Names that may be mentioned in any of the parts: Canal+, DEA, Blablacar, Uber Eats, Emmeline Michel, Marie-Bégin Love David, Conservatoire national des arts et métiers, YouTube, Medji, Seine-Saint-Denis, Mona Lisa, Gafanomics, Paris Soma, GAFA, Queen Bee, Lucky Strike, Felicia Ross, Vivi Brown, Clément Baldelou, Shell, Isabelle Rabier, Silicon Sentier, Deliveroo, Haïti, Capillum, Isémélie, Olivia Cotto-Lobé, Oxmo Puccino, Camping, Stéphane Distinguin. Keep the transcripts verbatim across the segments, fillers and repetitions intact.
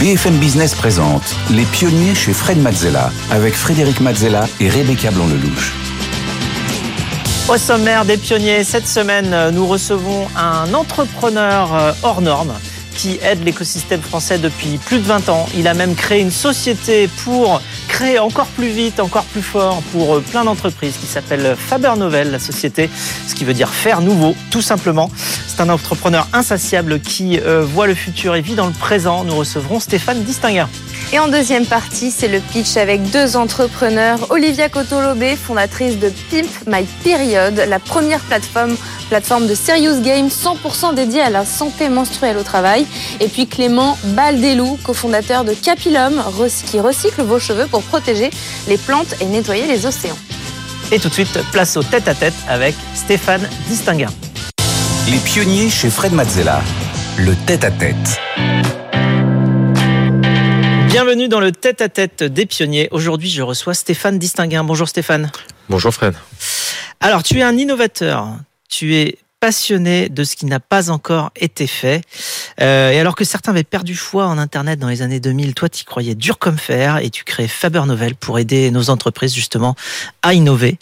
B F M Business présente Les pionniers chez Fred Mazzella avec Frédéric Mazzella et Rebecca Blanc-Lelouch. Au sommaire des pionniers, cette semaine, nous recevons un entrepreneur hors norme qui aide l'écosystème français depuis plus de vingt ans. Il a même créé une société pour créer encore plus vite, encore plus fort pour plein d'entreprises qui s'appelle Fabernovel, la société, ce qui veut dire faire nouveau, tout simplement. C'est un entrepreneur insatiable qui euh, voit le futur et vit dans le présent. Nous recevrons Stéphane Distinguin. Et en deuxième partie, c'est le pitch avec deux entrepreneurs. Olivia Cotto-Lobé, fondatrice de Pimp My Period, la première plateforme, plateforme de Serious Game cent pour cent dédiée à la santé menstruelle au travail. Et puis Clément Baldelou, cofondateur de Capillum, qui recycle vos cheveux pour protéger les plantes et nettoyer les océans. Et tout de suite, place au tête-à-tête avec Stéphane Distinguin. Les pionniers chez Fred Mazzella, le tête-à-tête. Bienvenue dans le tête-à-tête des pionniers. Aujourd'hui, je reçois Stéphane Distinguin. Bonjour Stéphane. Bonjour Fred. Alors, tu es un innovateur, tu es passionné de ce qui n'a pas encore été fait. Euh, et alors que certains avaient perdu foi en Internet dans les années deux mille, toi, tu y croyais dur comme fer et tu crées Fabernovel pour aider nos entreprises, justement, à innover.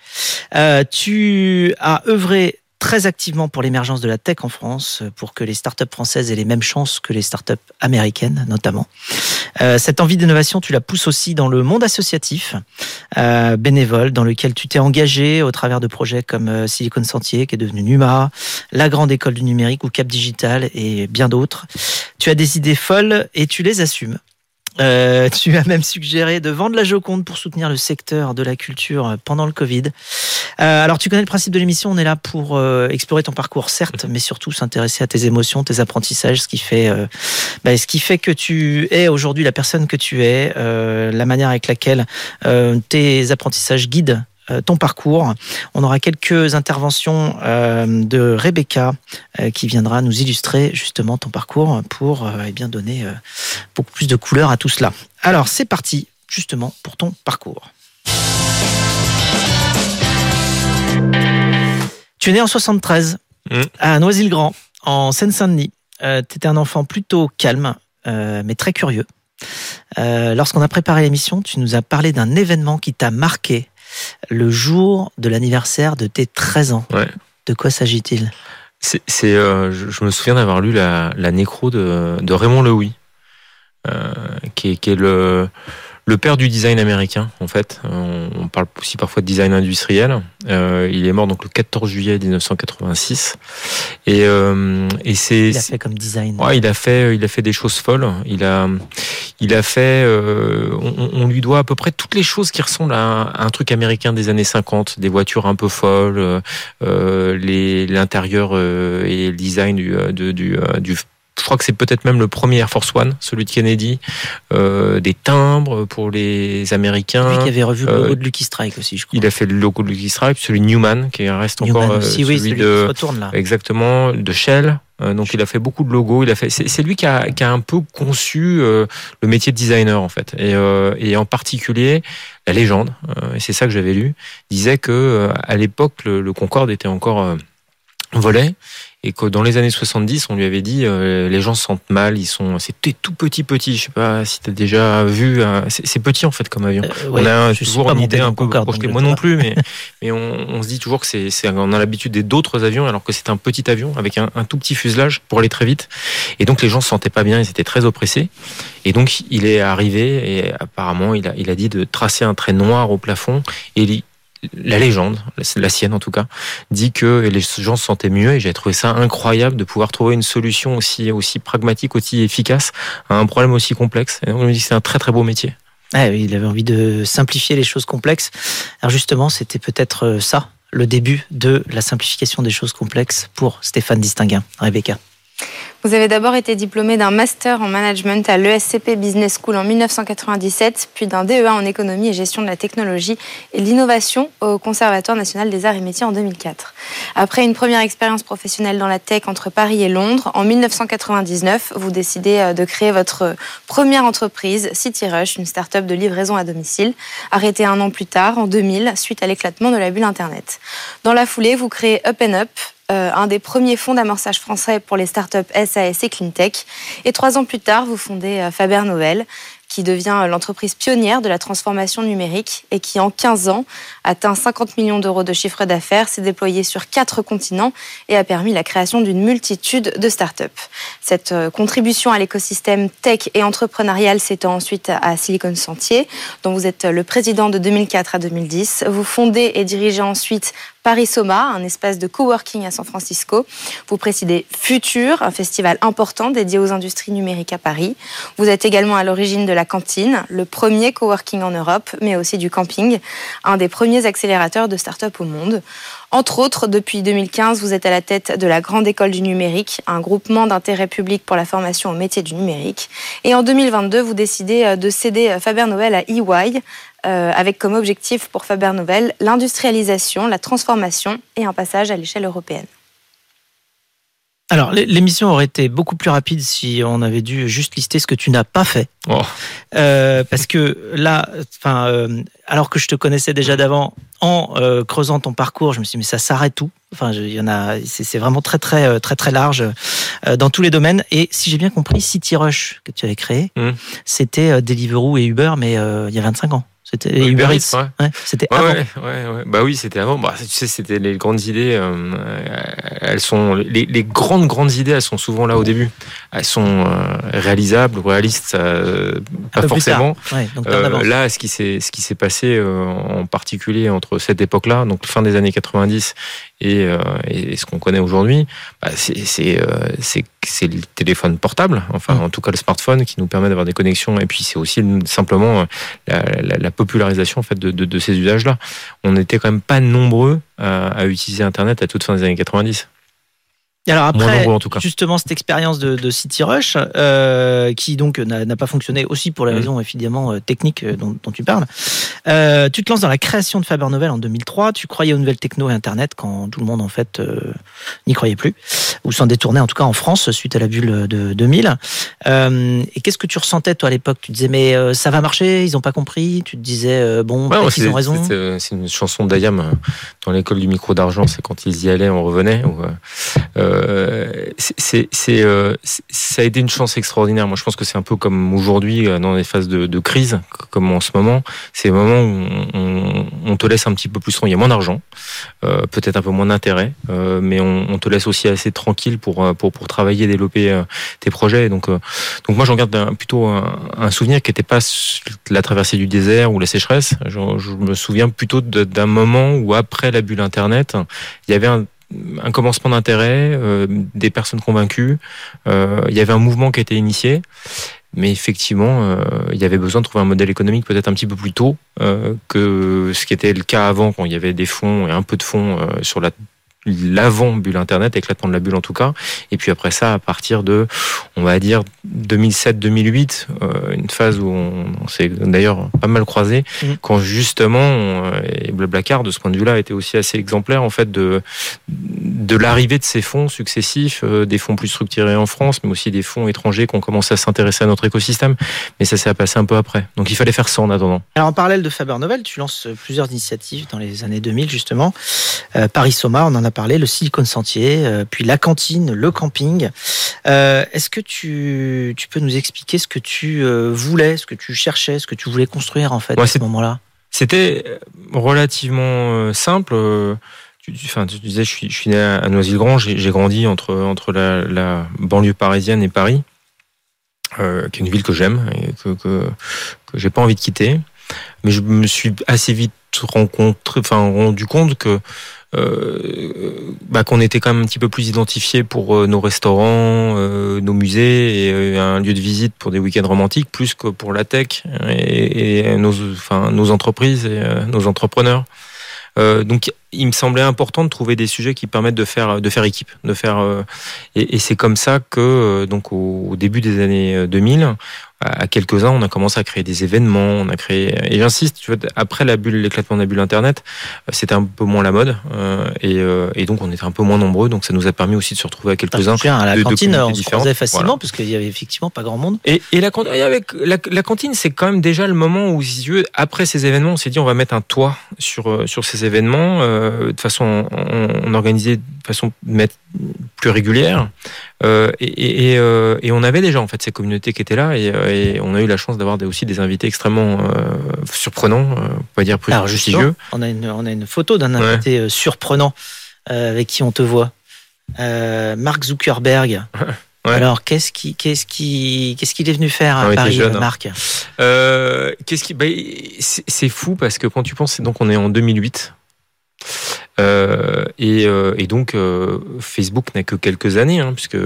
Euh, tu as œuvré très activement pour l'émergence de la tech en France, pour que les startups françaises aient les mêmes chances que les startups américaines, notamment. Euh, cette envie d'innovation, tu la pousses aussi dans le monde associatif, euh, bénévole, dans lequel tu t'es engagé au travers de projets comme Silicon Sentier, qui est devenu Numa, la Grande École du Numérique ou Cap Digital et bien d'autres. Tu as des idées folles et tu les assumes. Euh, tu as même suggéré de vendre la Joconde pour soutenir le secteur de la culture pendant le Covid. Euh, alors, tu connais le principe de l'émission, on est là pour euh, explorer ton parcours, certes, mais surtout s'intéresser à tes émotions, tes apprentissages, ce qui fait, euh, bah, ce qui fait que tu es aujourd'hui la personne que tu es, euh, la manière avec laquelle euh, tes apprentissages guident ton parcours. On aura quelques interventions euh, de Rebecca euh, qui viendra nous illustrer justement ton parcours pour euh, eh bien donner euh, beaucoup plus de couleur à tout cela. Alors c'est parti justement pour ton parcours. Tu es né en soixante-treize mmh. à Noisy-le-Grand en Seine-Saint-Denis. Euh, tu étais un enfant plutôt calme euh, mais très curieux. Euh, lorsqu'on a préparé l'émission, tu nous as parlé d'un événement qui t'a marqué le jour de l'anniversaire de tes treize ans. Ouais. De quoi s'agit-il ? c'est, c'est, euh, je, je me souviens d'avoir lu la, la nécro de, de Raymond Loewy, euh, qui est, qui est le, le père du design américain, en fait. On, on parle aussi parfois de design industriel. Euh, il est mort donc, le quatorze juillet mille neuf cent quatre-vingt-six. Et, euh, et c'est, il a fait comme design. Ouais, il, a fait, il a fait des choses folles. Il a... Il a fait, euh, on, on lui doit à peu près toutes les choses qui ressemblent à, à un truc américain des années cinquante, des voitures un peu folles, euh, les, l'intérieur euh, et le design du, du, du, du. Je crois que c'est peut-être même le premier Air Force One, celui de Kennedy, euh, des timbres pour les Américains. Lui qui avait revu le logo euh, de Lucky Strike aussi, je crois. Il a fait le logo de Lucky Strike, celui de Newman qui reste Newman encore aussi, celui, oui, celui de, qui se retourne là. Exactement, de Shell. Donc il a fait beaucoup de logos, il a fait. C'est, c'est lui qui a, qui a un peu conçu euh, le métier de designer en fait, et, euh, et en particulier la légende. Euh, et c'est ça que j'avais lu. Disait que euh, à l'époque le, le Concorde était encore euh, volé. Et que dans les années soixante-dix, on lui avait dit euh, les gens se sentent mal, ils sont, c'est tout petit, petit. Je sais pas si t'as déjà vu, euh, c'est, c'est petit en fait comme avion. Euh, on ouais, a toujours une idée un peu projetée. Moi non plus, mais mais on, on se dit toujours que c'est, c'est, on a l'habitude des d'autres avions, alors que c'est un petit avion avec un, un tout petit fuselage pour aller très vite. Et donc les gens se sentaient pas bien, ils étaient très oppressés. Et donc il est arrivé et apparemment il a, il a dit de tracer un trait noir au plafond et il la légende, la sienne en tout cas, dit que les gens se sentaient mieux et j'ai trouvé ça incroyable de pouvoir trouver une solution aussi, aussi pragmatique, aussi efficace à un problème aussi complexe. Et on me dit que c'est un très très beau métier. Ah oui, il avait envie de simplifier les choses complexes. Alors justement, c'était peut-être ça, le début de la simplification des choses complexes pour Stéphane Distinguin. Rebecca. Vous avez d'abord été diplômé d'un master en management à l'E S C P Business School en mille neuf cent quatre-vingt-dix-sept, puis d'un D E A en économie et gestion de la technologie et l'innovation au Conservatoire national des arts et métiers en deux mille quatre. Après une première expérience professionnelle dans la tech entre Paris et Londres, en mille neuf cent quatre-vingt-dix-neuf, vous décidez de créer votre première entreprise, City Rush, une start-up de livraison à domicile, arrêtée un an plus tard, en deux mille, suite à l'éclatement de la bulle Internet. Dans la foulée, vous créez Up and Up, euh, un des premiers fonds d'amorçage français pour les startups S A S et Cleantech. Et trois ans plus tard, vous fondez euh, Fabernovel, qui devient l'entreprise pionnière de la transformation numérique et qui, en quinze ans, atteint cinquante millions d'euros de chiffre d'affaires, s'est déployée sur quatre continents et a permis la création d'une multitude de start-up. Cette contribution à l'écosystème tech et entrepreneurial s'étend ensuite à Silicon Sentier, dont vous êtes le président de deux mille quatre à deux mille dix. Vous fondez et dirigez ensuite Paris Soma, un espace de coworking à San Francisco. Vous présidez Future, un festival important dédié aux industries numériques à Paris. Vous êtes également à l'origine de la Cantine, le premier coworking en Europe, mais aussi du Camping, un des premiers accélérateurs de start-up au monde. Entre autres, depuis deux mille quinze, vous êtes à la tête de la Grande École du Numérique, un groupement d'intérêt public pour la formation aux métiers du numérique. Et en deux mille vingt-deux, vous décidez de céder Fabernovel à E Y, euh, avec comme objectif pour Fabernovel l'industrialisation, la transformation et un passage à l'échelle européenne. Alors, l'émission aurait été beaucoup plus rapide si on avait dû juste lister ce que tu n'as pas fait. Oh. Euh, parce que là, enfin, euh, alors que je te connaissais déjà d'avant, en euh, creusant ton parcours, je me suis dit, mais ça s'arrête tout. Enfin, il y en a, c'est, c'est vraiment très, très, très, très large euh, dans tous les domaines. Et si j'ai bien compris, City Rush, que tu avais créé, mmh. c'était euh, Deliveroo et Uber, mais euh, il y a vingt-cinq ans. C'était oui, Uber Eats, ouais. ouais, c'était ouais, avant. Ouais, ouais, ouais. Bah oui, c'était avant. Bah, tu sais, c'était les grandes idées. Euh, elles sont les, les grandes grandes idées. Elles sont souvent là au début. Elles sont euh, réalisables, réalistes, euh, pas forcément. Ouais, donc euh, là, ce qui s'est ce qui s'est passé euh, en particulier entre cette époque-là, donc fin des années quatre-vingt-dix et, euh, et ce qu'on connaît aujourd'hui, bah, c'est c'est, euh, c'est c'est le téléphone portable. Enfin, mmh. en tout cas, le smartphone qui nous permet d'avoir des connexions. Et puis, c'est aussi simplement la, la, la popularisation en fait de, de, de ces usages-là. On n'était quand même pas nombreux à, à utiliser Internet à toute fin des années quatre-vingt-dix. Et alors après, moins nombreux, en tout cas. Justement, cette expérience de, de City Rush, euh, qui donc n'a, n'a pas fonctionné aussi pour les raisons évidemment techniques dont, dont tu parles, euh, tu te lances dans la création de Fabernovel en deux mille trois. Tu croyais aux nouvelles techno et Internet quand tout le monde en fait euh, n'y croyait plus, ou s'en détournait en tout cas en France suite à la bulle de deux mille. Euh, et qu'est-ce que tu ressentais toi à l'époque? Tu disais mais euh, ça va marcher, ils n'ont pas compris. Tu te disais euh, bon, ouais, ils ont raison. C'est, c'est, c'est une chanson d'Ayam dans l'école du micro d'argent, c'est quand ils y allaient, on revenait. Ou, euh, Euh, c'est, c'est, c'est, euh, c'est, ça a été une chance extraordinaire. Moi, je pense que c'est un peu comme aujourd'hui dans les phases de, de crise, comme en ce moment. C'est le moment où on, on te laisse un petit peu plus tranquille. Il y a moins d'argent, euh, peut-être un peu moins d'intérêt, euh, mais on, on te laisse aussi assez tranquille pour pour pour travailler, développer euh, tes projets. Donc euh, donc moi, j'en garde un, plutôt un, un souvenir qui n'était pas la traversée du désert ou la sécheresse. Je, je me souviens plutôt de, d'un moment où après la bulle Internet, il y avait un un commencement d'intérêt, euh, des personnes convaincues, euh, il y avait un mouvement qui a été initié, mais effectivement, euh, il y avait besoin de trouver un modèle économique peut-être un petit peu plus tôt euh, que ce qui était le cas avant, quand il y avait des fonds et un peu de fonds euh, sur la l'avant bulle Internet, éclatement de la bulle en tout cas, et puis après ça, à partir de, on va dire, deux mille sept deux mille huit, euh, une phase où on, on s'est d'ailleurs pas mal croisé, mmh. quand justement, on, et Blablacar, de ce point de vue-là, était aussi assez exemplaire, en fait, de, de l'arrivée de ces fonds successifs, euh, des fonds plus structurés en France, mais aussi des fonds étrangers qui ont commencé à s'intéresser à notre écosystème, mais ça s'est passé un peu après. Donc il fallait faire ça en attendant. Alors en parallèle de Fabernovel, tu lances plusieurs initiatives dans les années deux mille, justement. Euh, Paris Soma, on en a parler, le Silicon Sentier, euh, puis la Cantine, le Camping. Euh, est-ce que tu, tu peux nous expliquer ce que tu euh, voulais, ce que tu cherchais, ce que tu voulais construire en fait ouais, à ce moment-là? C'était relativement euh, simple. Euh, tu, tu, enfin, tu disais, je suis, je suis né à Noisy-le-Grand, j'ai, j'ai grandi entre, entre la, la banlieue parisienne et Paris, euh, qui est une ville que j'aime et que, que, que j'ai pas envie de quitter. Mais je me suis assez vite rencontré, enfin, rendu compte que Euh, bah, qu'on était quand même un petit peu plus identifié pour euh, nos restaurants, euh, nos musées et euh, un lieu de visite pour des week-ends romantiques plus que pour la tech et, et nos, enfin, nos entreprises et euh, nos entrepreneurs. Euh, donc, il me semblait important de trouver des sujets qui permettent de faire de faire équipe, de faire euh, et, et c'est comme ça que euh, donc au, au début des années deux mille, à, à quelques-uns, on a commencé à créer des événements, on a créé et j'insiste, tu vois, après la bulle, l'éclatement de la bulle Internet, euh, c'était un peu moins la mode euh, et, euh, et donc on était un peu moins nombreux, donc ça nous a permis aussi de se retrouver à quelques-uns. Enfin, à la de, Cantine, de on se faisait facilement voilà. parce qu'il y avait effectivement pas grand monde. Et, et la, avec la, la Cantine, c'est quand même déjà le moment où après ces événements, on s'est dit on va mettre un toit sur sur ces événements. Euh, de façon, on, on organisait façon plus régulière. Euh, et, et, euh, et on avait déjà en fait ces communautés qui étaient là, et, et on a eu la chance d'avoir des, aussi des invités extrêmement euh, surprenants, euh, on va dire plus prestigieux. On a une, on a une photo d'un invité ouais. surprenant euh, avec qui on te voit. Euh, Mark Zuckerberg. Ouais. Alors, qu'est-ce qu'il qu'est-ce qui, qu'est-ce qu'il est venu faire à ah, Paris, jeune, Marc hein. euh, qu'est-ce qui, bah, c'est, c'est fou parce que quand tu penses, donc on est en deux mille huit, euh, et, euh, et donc euh, Facebook n'a que quelques années, hein, puisque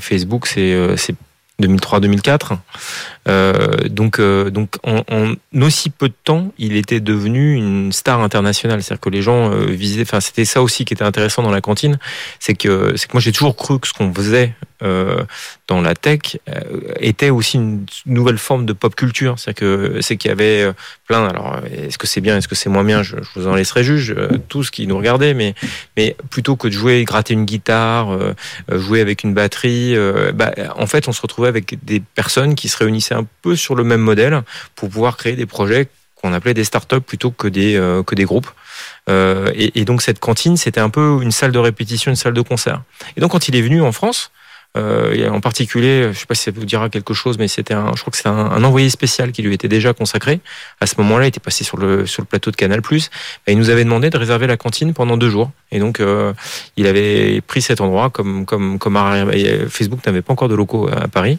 Facebook c'est, c'est deux mille trois deux mille quatre. Euh, donc, euh, donc en, en aussi peu de temps, il était devenu une star internationale. C'est-à-dire que les gens euh, visaient. Enfin, c'était ça aussi qui était intéressant dans la cantine, c'est que c'est que moi j'ai toujours cru que ce qu'on faisait euh, dans la tech euh, était aussi une nouvelle forme de pop culture. C'est-à-dire que c'est qu'il y avait plein. Alors, est-ce que c'est bien, est-ce que c'est moins bien, je, je vous en laisserai juge euh, tous qui nous regardaient. Mais mais plutôt que de jouer, gratter une guitare, euh, jouer avec une batterie, euh, bah, en fait, on se retrouvait avec des personnes qui se réunissaient un peu sur le même modèle pour pouvoir créer des projets qu'on appelait des startups plutôt que des euh, que des groupes. Euh, et, et donc cette cantine, c'était un peu une salle de répétition, une salle de concert. Et donc quand il est venu en France, euh, en particulier, je ne sais pas si ça vous dira quelque chose, mais c'était, un, je crois que c'était un, un envoyé spécial qui lui était déjà consacré. À ce moment-là, il était passé sur le sur le plateau de Canal+. Et il nous avait demandé de réserver la cantine pendant deux jours. Et donc euh, il avait pris cet endroit comme comme comme arrière, Facebook n'avait pas encore de locaux à Paris,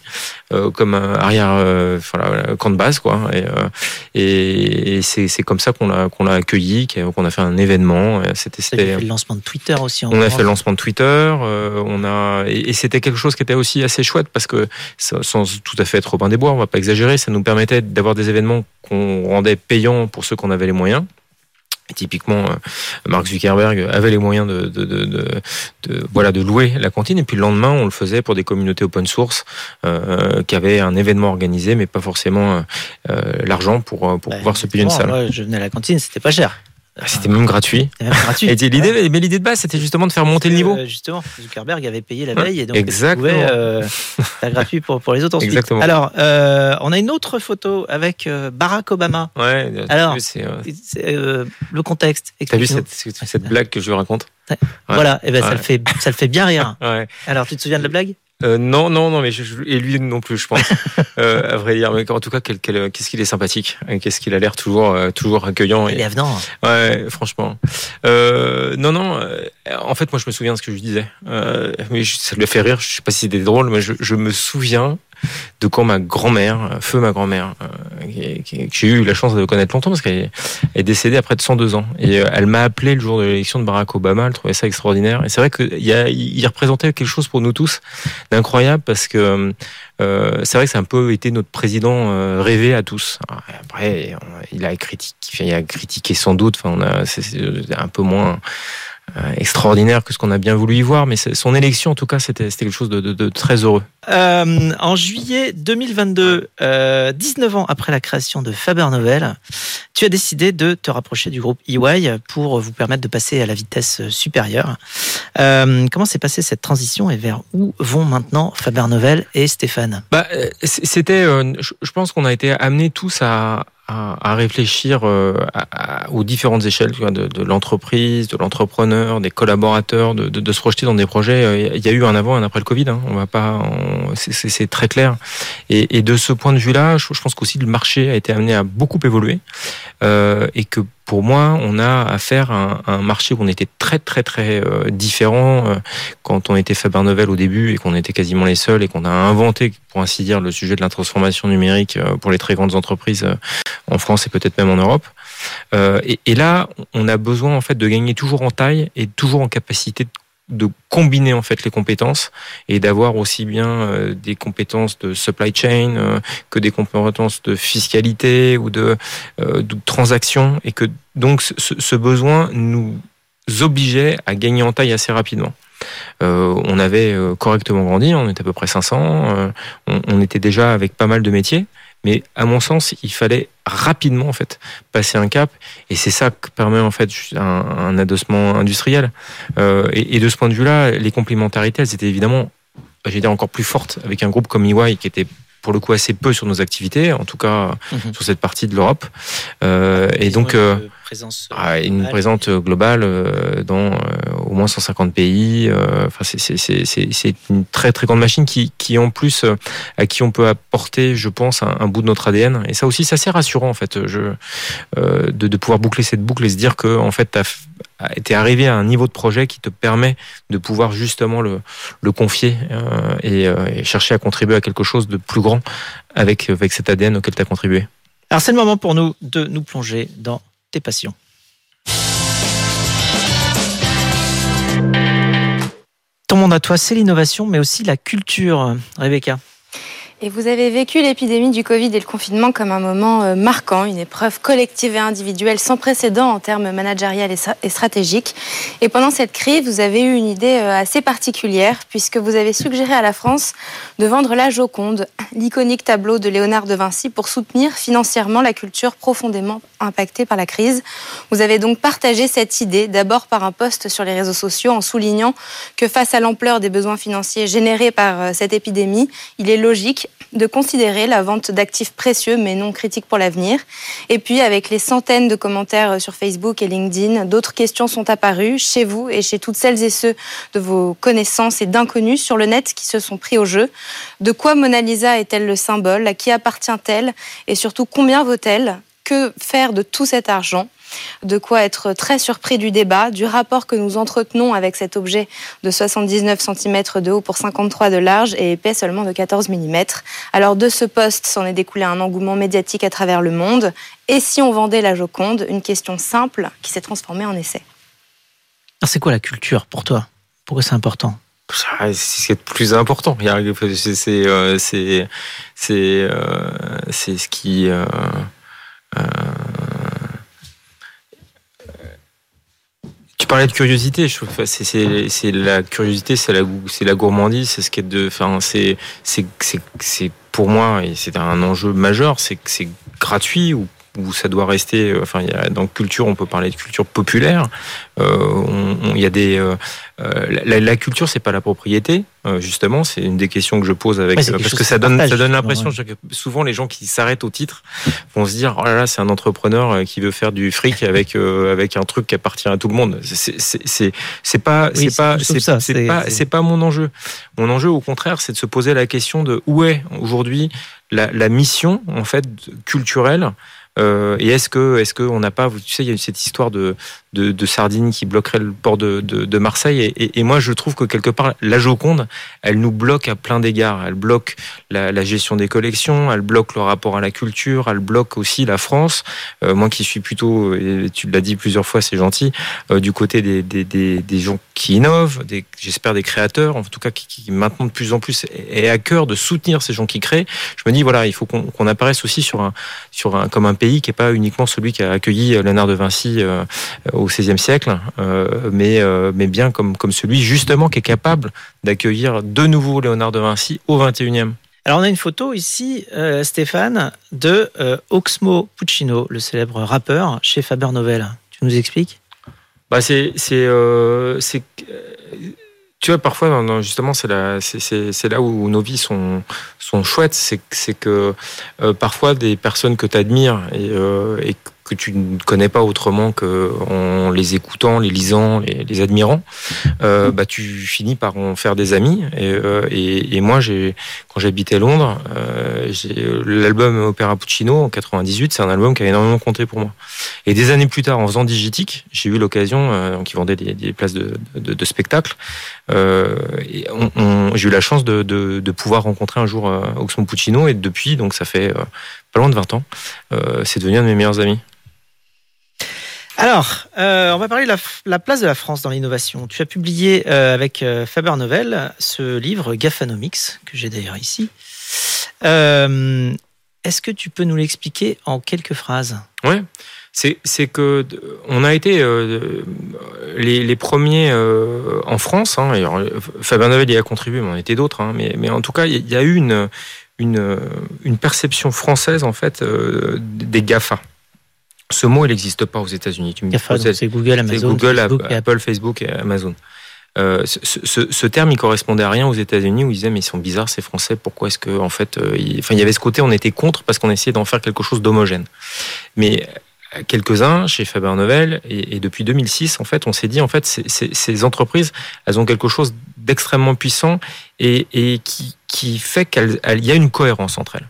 euh, comme arrière, euh, enfin, voilà, camp de base quoi. Et, euh, et, et c'est c'est comme ça qu'on l'a qu'on l'a accueilli, qu'on a fait un événement. C'était c'était. On a fait le lancement de Twitter aussi. En on France. a fait le lancement de Twitter. Euh, on a et, et c'était quelque chose qui était aussi assez chouette parce que sans tout à fait être Robin des Bois, on va pas exagérer, ça nous permettait d'avoir des événements qu'on rendait payants pour ceux qu'on avait les moyens. Et typiquement, Mark Zuckerberg avait les moyens de, de, de, de, de, voilà, de louer la cantine. Et puis le lendemain, on le faisait pour des communautés open source euh, qui avaient un événement organisé, mais pas forcément euh, l'argent pour, pour bah, pouvoir se payer une salle. Moi, je venais à la cantine, c'était pas cher. C'était même gratuit. C'était même gratuit. Et l'idée, ouais. Mais l'idée de base, c'était justement de faire monter que, le niveau. Euh, justement, Zuckerberg avait payé la veille, et donc exactement. Il pouvait euh, faire gratuit pour, pour les autres ensuite. Exactement. Alors, euh, on a une autre photo avec euh, Barack Obama. Ouais. Alors, vu, c'est, euh, c'est, euh, le contexte. Explique-nous. T'as vu cette, cette, cette blague que je raconte ? Ouais. Voilà, et ben ouais. ça le fait, ça le fait bien rire. Ouais. Alors, tu te souviens de la blague ? Euh, non, non, non, mais je, je, et lui non plus, je pense. Euh, à vrai dire, mais en tout cas, quel, quel, qu'est-ce qu'il est sympathique, qu'est-ce qu'il a l'air toujours, euh, toujours accueillant. Il est avenant. Ouais, franchement. Euh, non, non. Euh, en fait, moi, je me souviens de ce que je disais. Euh, mais je, ça le fait rire. Je sais pas si c'était drôle, mais je, je me souviens de quand ma grand-mère, feu ma grand-mère, euh, que j'ai eu la chance de connaître longtemps parce qu'elle est décédée après de cent deux ans. Et elle m'a appelé le jour de l'élection de Barack Obama. Elle trouvait ça extraordinaire. Et c'est vrai qu'il représentait quelque chose pour nous tous d'incroyable parce que euh, c'est vrai que ça a un peu été notre président euh, rêvé à tous. Alors, après, on, il a critiqué, il a critiqué sans doute. Enfin, on a c'est, c'est un peu moins. Extraordinaire que ce qu'on a bien voulu y voir, mais son élection en tout cas c'était, c'était quelque chose de, de, de très heureux. Euh, en juillet deux mille vingt-deux, euh, dix-neuf ans après la création de Fabernovel, tu as décidé de te rapprocher du groupe E Y pour vous permettre de passer à la vitesse supérieure. Euh, comment s'est passée cette transition et vers où vont maintenant Fabernovel et Stéphane ? Bah, c'était, euh, je pense qu'on a été amenés tous à à réfléchir aux différentes échelles de l'entreprise, de l'entrepreneur, des collaborateurs, de, de, de se projeter dans des projets. Il y a eu un avant et un après le Covid. Hein. On va pas, on, c'est, c'est, c'est très clair. Et, et de ce point de vue-là, je, je pense qu'aussi le marché a été amené à beaucoup évoluer euh, et que. Pour moi, on a affaire à un marché où on était très, très, très euh, différent euh, quand on était Fabernovel au début et qu'on était quasiment les seuls et qu'on a inventé, pour ainsi dire, le sujet de la transformation numérique euh, pour les très grandes entreprises euh, en France et peut-être même en Europe. Euh, et, et là, on a besoin en fait de gagner toujours en taille et toujours en capacité de de combiner en fait les compétences et d'avoir aussi bien euh, des compétences de supply chain euh, que des compétences de fiscalité ou de, euh, de transactions et que donc ce, ce besoin nous obligeait à gagner en taille assez rapidement. Euh, on avait euh, correctement grandi, on était à peu près cinq cents, euh, on, on était déjà avec pas mal de métiers. Mais à mon sens, il fallait rapidement en fait passer un cap, et c'est ça que permet en fait un, un adossement industriel. Euh, et, et de ce point de vue-là, les complémentarités, elles étaient évidemment, je vais dire encore plus fortes avec un groupe comme E Y qui était pour le coup assez peu sur nos activités, en tout cas mm-hmm. sur cette partie de l'Europe. Euh, et donc euh, présence ah, une présence globale dans au moins cent cinquante pays. Enfin, c'est, c'est, c'est, c'est, c'est une très très grande machine qui, qui en plus à qui on peut apporter, je pense, un, un bout de notre A D N. Et ça aussi, c'est assez rassurant en fait, je, euh, de, de pouvoir boucler cette boucle et se dire que en fait, t'as t'es arrivé à un niveau de projet qui te permet de pouvoir justement le, le confier euh, et, euh, et chercher à contribuer à quelque chose de plus grand avec, avec cet A D N auquel tu as contribué. Alors c'est le moment pour nous de nous plonger dans tes passions. Ton monde à toi, c'est l'innovation, mais aussi la culture, Rebecca. Et vous avez vécu l'épidémie du Covid et le confinement comme un moment marquant, une épreuve collective et individuelle sans précédent en termes managériels et stratégiques. Et pendant cette crise, vous avez eu une idée assez particulière, puisque vous avez suggéré à la France de vendre la Joconde, l'iconique tableau de Léonard de Vinci, pour soutenir financièrement la culture profondément impactée par la crise. Vous avez donc partagé cette idée, d'abord par un post sur les réseaux sociaux, en soulignant que face à l'ampleur des besoins financiers générés par cette épidémie, il est logique de considérer la vente d'actifs précieux mais non critiques pour l'avenir. Et puis, avec les centaines de commentaires sur Facebook et LinkedIn, d'autres questions sont apparues chez vous et chez toutes celles et ceux de vos connaissances et d'inconnus sur le net qui se sont pris au jeu. De quoi Mona Lisa est-elle le symbole ? À qui appartient-elle ? Et surtout, combien vaut-elle ? Que faire de tout cet argent ? De quoi être très surpris du débat, du rapport que nous entretenons avec cet objet de soixante-dix-neuf centimètres de haut pour cinquante-trois de large et épais seulement de quatorze millimètres. Alors de ce poste s'en est découlé un engouement médiatique à travers le monde. Et si on vendait la Joconde ? Une question simple qui s'est transformée en essai. Alors c'est quoi la culture pour toi ? Pourquoi c'est important ? C'est ce qui est le plus important. C'est, c'est, euh, c'est, c'est, euh, c'est ce qui... Euh, euh... Parler de curiosité, je trouve, c'est, c'est, c'est la curiosité, c'est la, c'est la gourmandise, c'est ce qui est de, enfin, c'est, c'est, c'est, c'est pour moi, et c'est un enjeu majeur, c'est que c'est gratuit ou, ou ça doit rester. Enfin, il y a, dans culture, on peut parler de culture populaire. Euh, il y a des, euh, la, la culture, c'est pas la propriété. Euh, justement, c'est une des questions que je pose avec ouais, euh, parce que ça donne partage, ça donne l'impression ouais. que souvent les gens qui s'arrêtent au titre vont se dire oh là là, c'est un entrepreneur qui veut faire du fric avec euh, avec un truc qui appartient à tout le monde. C'est c'est c'est, c'est pas oui, c'est, c'est pas c'est, ça, c'est, c'est pas c'est... c'est pas mon enjeu. Mon enjeu au contraire, c'est de se poser la question de où est aujourd'hui la la mission en fait culturelle euh, et est-ce que est-ce que on n'a pas, tu sais, il y a eu cette histoire de de, de sardines qui bloquerait le port de de, de Marseille et, et et moi je trouve que quelque part la Joconde elle nous bloque à plein d'égards. Elle bloque la, la gestion des collections, elle bloque le rapport à la culture, elle bloque aussi la France. Euh, moi qui suis plutôt, et tu l'as dit plusieurs fois, c'est gentil, euh, du côté des, des, des, des gens qui innovent, des, j'espère des créateurs, en tout cas qui, qui maintenant de plus en plus est à cœur de soutenir ces gens qui créent. Je me dis, voilà, il faut qu'on, qu'on apparaisse aussi sur un, sur un, comme un pays qui n'est pas uniquement celui qui a accueilli Léonard de Vinci euh, au seizième siècle, euh, mais, euh, mais bien comme, comme celui justement qui est capable d'accueillir de nouveau Léonard de Vinci au vingt et unième. Alors on a une photo ici, euh, Stéphane, de euh, Oxmo Puccino, le célèbre rappeur chez Fabernovel. Tu nous expliques ? Bah c'est c'est euh, c'est tu vois parfois non, non, justement c'est là c'est, c'est c'est là où nos vies sont sont chouettes, c'est c'est que euh, parfois des personnes que tu admires et euh, et que tu ne connais pas autrement qu'en les écoutant, les lisant, les, les admirant, euh, bah, tu finis par en faire des amis. Et, euh, et, et moi, j'ai, quand j'habitais Londres, euh, j'ai, l'album Opéra Puccino, en quatre-vingt-dix-huit, c'est un album qui a énormément compté pour moi. Et des années plus tard, en faisant Digitique, j'ai eu l'occasion, euh, qui vendait des, des places de, de, de spectacle, euh, et on, on, j'ai eu la chance de, de, de pouvoir rencontrer un jour euh, Oxmo Puccino, et depuis, donc ça fait euh, pas loin de vingt ans, euh, c'est devenu un de mes meilleurs amis. Alors, euh, on va parler de la, la place de la France dans l'innovation. Tu as publié euh, avec euh, Fabernovel ce livre Gafanomics, que j'ai d'ailleurs ici. Euh, est-ce que tu peux nous l'expliquer en quelques phrases ? Ouais. C'est, c'est que on a été euh, les, les premiers euh, en France. Hein, alors, Fabernovel y a contribué, mais on était d'autres. Hein, mais, mais en tout cas, il y a eu une, une, une perception française en fait euh, des GAFA. Ce mot, il n'existe pas aux États-Unis. Tu me GAFA, dis, c'est Google, Amazon, c'est Google, Facebook, Apple, Apple, Facebook et Amazon. Euh, ce, ce, ce terme, il correspondait à rien aux États-Unis où ils disaient mais ils sont bizarres, ces Français. Pourquoi est-ce que en fait, il... enfin, il y avait ce côté, on était contre parce qu'on essayait d'en faire quelque chose d'homogène. Mais quelques-uns chez Fabernovel, et, et depuis deux mille six, en fait, on s'est dit, en fait, ces, ces, ces entreprises, elles ont quelque chose d'extrêmement puissant et, et qui, qui fait qu'il y a une cohérence entre elles.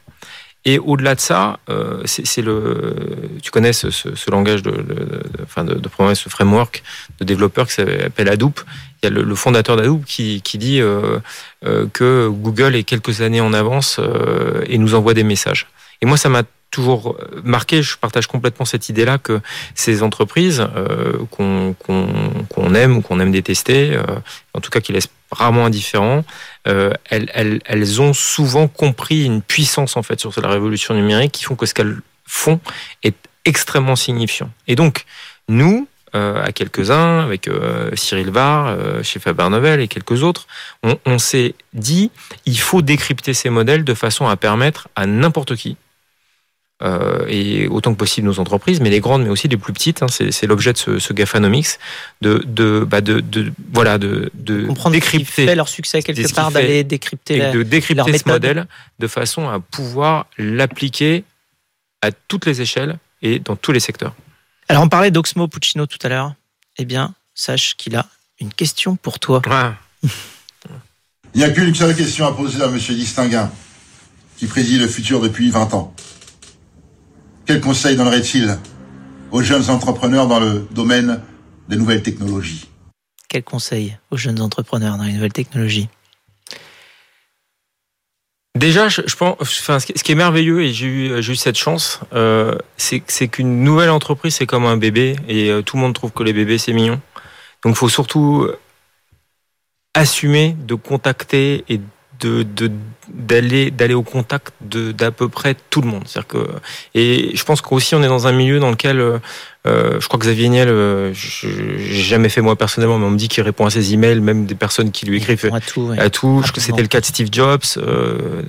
Et au-delà de ça, euh, c'est, c'est le, tu connais ce, ce, ce langage de, de, de, de, de, de ce framework de développeurs qui s'appelle Hadoop. Il y a le, le fondateur d'Hadoop qui, qui dit euh, euh, que Google est quelques années en avance euh, et nous envoie des messages. Et moi, ça m'a toujours marqué, je partage complètement cette idée-là que ces entreprises euh, qu'on, qu'on, qu'on aime ou qu'on aime détester, euh, en tout cas qui laissent rarement indifférents, euh, elles, elles, elles ont souvent compris une puissance en fait sur la révolution numérique qui font que ce qu'elles font est extrêmement signifiant. Et donc, nous, euh, à quelques-uns, avec euh, Cyril Var, euh, chez Fabernovel et quelques autres, on, on s'est dit, il faut décrypter ces modèles de façon à permettre à n'importe qui, Euh, et autant que possible nos entreprises, mais les grandes, mais aussi les plus petites. Hein, c'est, c'est l'objet de ce, ce Gafanomics, de, de, bah de, de, voilà, de, de comprendre décrypter ce qui fait leur succès quelque part, d'aller décrypter et la, de décrypter ce modèle de façon à pouvoir l'appliquer à toutes les échelles et dans tous les secteurs. Alors, on parlait d'Oxmo Puccino tout à l'heure. Eh bien, sache qu'il a une question pour toi. Ouais. Il n'y a qu'une seule question à poser à M. Distinguin, qui préside le futur depuis vingt ans. Quel conseil donnerait-il aux jeunes entrepreneurs dans le domaine des nouvelles technologies ? Quel conseil aux jeunes entrepreneurs dans les nouvelles technologies ? Déjà, je, je pense, enfin, ce qui est merveilleux, et j'ai eu, j'ai eu cette chance, euh, c'est, c'est qu'une nouvelle entreprise, c'est comme un bébé, et tout le monde trouve que les bébés, c'est mignon. Donc, il faut surtout assumer de contacter et de De, de, d'aller, d'aller au contact de, d'à peu près tout le monde. C'est-à-dire que, et je pense qu'aussi on est dans un milieu dans lequel, euh, je crois que Xavier Niel, euh, je, j'ai jamais fait moi personnellement, mais on me dit qu'il répond à ses emails, même des personnes qui lui écrivent à tout. À tout. Je, c'était le cas de Steve Jobs. Euh,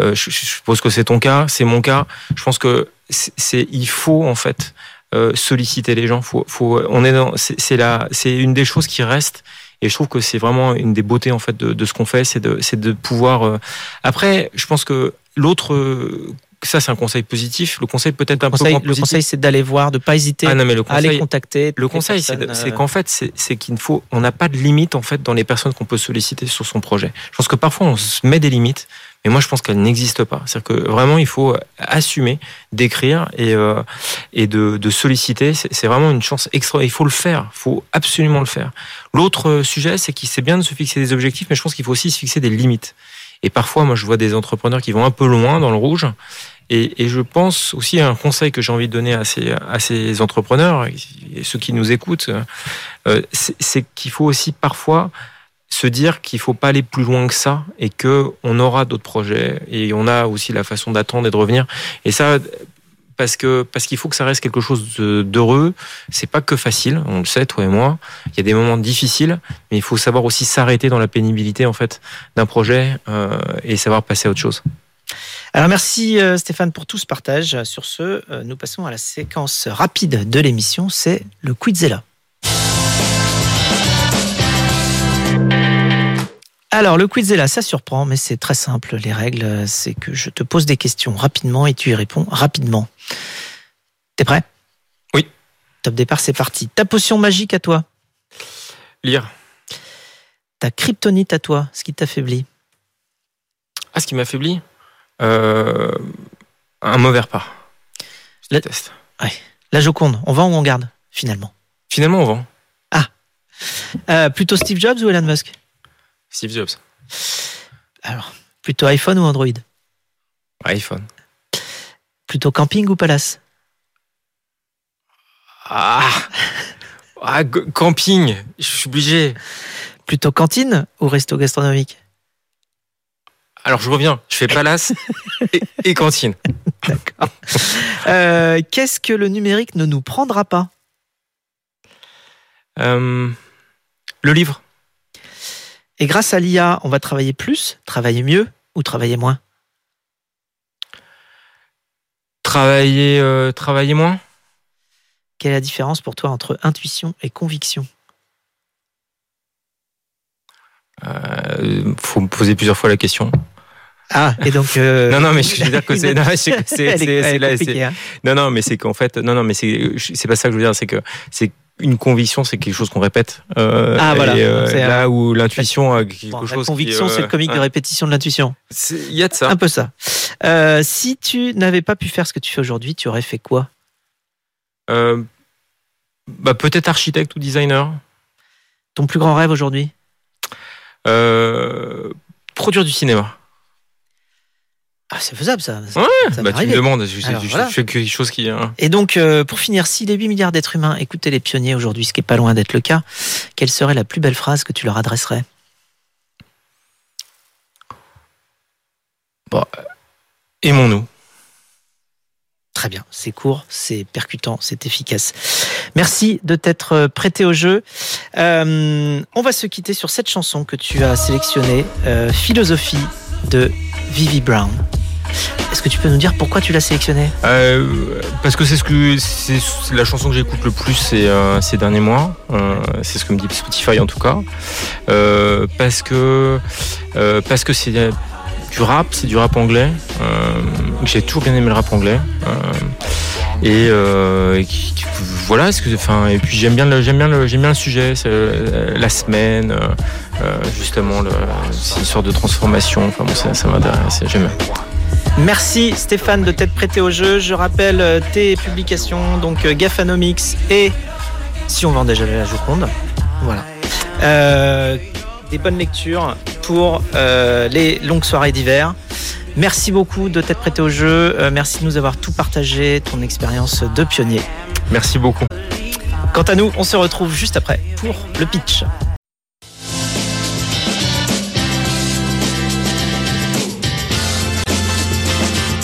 euh, je, je suppose que c'est ton cas, c'est mon cas. Je pense que c'est, c'est il faut en fait euh, solliciter les gens. Faut, faut, on est dans, c'est, c'est la, c'est une des choses qui reste. Et je trouve que c'est vraiment une des beautés en fait de, de ce qu'on fait, c'est de, c'est de pouvoir. Euh... Après, je pense que l'autre, euh, ça c'est un conseil positif. Le conseil peut-être un conseil, peu moins positif. Le conseil, c'est d'aller voir, de pas hésiter, ah non, mais le conseil, à aller contacter. Le conseil, c'est, de, c'est qu'en fait, c'est, c'est qu'il faut, on n'a pas de limite en fait dans les personnes qu'on peut solliciter sur son projet. Je pense que parfois on se met des limites, mais moi je pense qu'elles n'existent pas. C'est-à-dire que vraiment, il faut assumer, d'écrire et euh, et de, de solliciter. C'est, c'est vraiment une chance extra. Il faut le faire. Il faut absolument le faire. L'autre sujet, c'est qu'il c'est bien de se fixer des objectifs, mais je pense qu'il faut aussi se fixer des limites. Et parfois, moi, je vois des entrepreneurs qui vont un peu loin dans le rouge. Et, et je pense aussi à un conseil que j'ai envie de donner à ces, à ces entrepreneurs et ceux qui nous écoutent, euh, c'est, c'est qu'il faut aussi parfois se dire qu'il faut pas aller plus loin que ça et que on aura d'autres projets et on a aussi la façon d'attendre et de revenir. Et ça. Parce que parce qu'il faut que ça reste quelque chose d'heureux. C'est pas que facile, on le sait toi et moi. Il y a des moments difficiles, mais il faut savoir aussi s'arrêter dans la pénibilité en fait d'un projet euh, et savoir passer à autre chose. Alors merci Stéphane pour tout ce partage. Sur ce, nous passons à la séquence rapide de l'émission. C'est le Quizella. Alors, le quiz est là, ça surprend, mais c'est très simple. Les règles, c'est que je te pose des questions rapidement et tu y réponds rapidement. T'es prêt ? Oui. Top départ, c'est parti. Ta potion magique à toi ? Lire. Ta kryptonite à toi, ce qui t'affaiblit ? Ah, ce qui m'affaiblit ? euh, Un mauvais repas. Je La... déteste. Ouais. La Joconde, on vend ou on garde, finalement ? Finalement, on vend. Ah euh, Plutôt Steve Jobs ou Elon Musk ? Steve Jobs. Alors, plutôt iPhone ou Android ? iPhone. Plutôt camping ou palace ? Ah, ah g- Camping, je suis obligé. Plutôt cantine ou resto gastronomique ? Alors, je reviens, je fais palace et, et cantine. D'accord. Euh, qu'est-ce que le numérique ne nous prendra pas ? euh, Le livre. Et grâce à l'I A, on va travailler plus, travailler mieux ou travailler moins ? Travailler, euh, travailler moins ? Quelle est la différence pour toi entre intuition et conviction ? Il euh, faut me poser plusieurs fois la question. Ah, et donc euh... non non mais je veux dire que c'est non, c'est, c'est, c'est, c'est, c'est là, c'est, hein. non non mais c'est qu'en fait non non mais c'est c'est pas ça que je veux dire, c'est que c'est une conviction, c'est quelque chose qu'on répète. Euh, ah voilà. Et, euh, c'est, là où l'intuition a quelque bon, chose. La conviction, qui, euh, c'est le comique hein. de répétition de l'intuition. Il y a de ça. Un peu ça. Euh, si tu n'avais pas pu faire ce que tu fais aujourd'hui, tu aurais fait quoi ? euh, Bah peut-être architecte ou designer. Ton plus grand rêve aujourd'hui ? euh, Produire du cinéma. Ah, c'est faisable ça. Ouais, ça bah tu me demandes, je, Alors, je, voilà. je fais quelque chose qui... Hein. Et donc, euh, pour finir, si les huit milliards d'êtres humains écoutaient les pionniers aujourd'hui, ce qui n'est pas loin d'être le cas, quelle serait la plus belle phrase que tu leur adresserais ? Bon, aimons-nous. Très bien, c'est court, c'est percutant, c'est efficace. Merci de t'être prêté au jeu. Euh, on va se quitter sur cette chanson que tu as sélectionnée, euh, « Philosophie » de Vivi Brown. Est-ce que tu peux nous dire pourquoi tu l'as sélectionnée ? euh, Parce que c'est ce que c'est la chanson que j'écoute le plus ces, euh, ces derniers mois. Euh, c'est ce que me dit Spotify en tout cas. Euh, parce que euh, parce que c'est du rap, c'est du rap anglais. Euh, j'ai toujours bien aimé le rap anglais. Euh, et, euh, et voilà. Que, enfin, et puis j'aime bien le j'aime bien le j'aime bien le sujet, c'est la semaine. Euh, Euh, justement, le, c'est une sorte de transformation. Enfin bon, ça, ça m'intéresse. J'aime. Merci Stéphane de t'être prêté au jeu. Je rappelle tes publications, donc Gafanomics et si on vend déjà la Joconde. Voilà. Euh, des bonnes lectures pour euh, les longues soirées d'hiver. Merci beaucoup de t'être prêté au jeu. Euh, merci de nous avoir tout partagé, ton expérience de pionnier. Merci beaucoup. Quant à nous, on se retrouve juste après pour le pitch.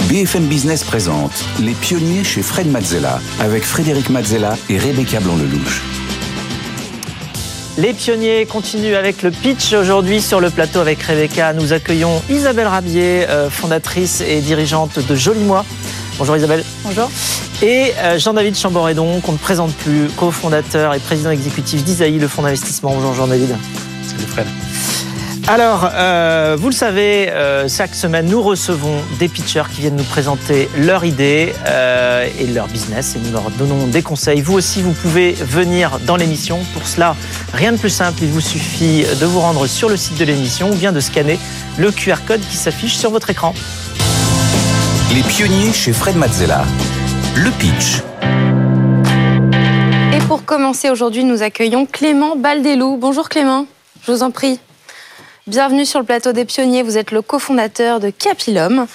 B F M Business présente Les Pionniers chez Fred Mazzella avec Frédéric Mazzella et Rebecca Blanc-Lelouch. Les Pionniers continuent avec le pitch aujourd'hui sur le plateau avec Rebecca. Nous accueillons Isabelle Rabier, fondatrice et dirigeante de Joli Moi. Bonjour Isabelle. Bonjour. Et Jean-David Chamboredon, qu'on ne présente plus, cofondateur et président exécutif d'I S A I, le fonds d'investissement. Bonjour Jean-David. Salut Fred. Alors, euh, vous le savez, euh, chaque semaine, nous recevons des pitchers qui viennent nous présenter leur idée euh, et leur business, et nous leur donnons des conseils. Vous aussi, vous pouvez venir dans l'émission. Pour cela, rien de plus simple, il vous suffit de vous rendre sur le site de l'émission ou bien de scanner le Q R code qui s'affiche sur votre écran. Les pionniers chez Fred Mazzella, le pitch. Et pour commencer aujourd'hui, nous accueillons Clément Baldelou. Bonjour Clément, je vous en prie. Bienvenue sur le plateau des Pionniers, vous êtes le cofondateur de Capillum.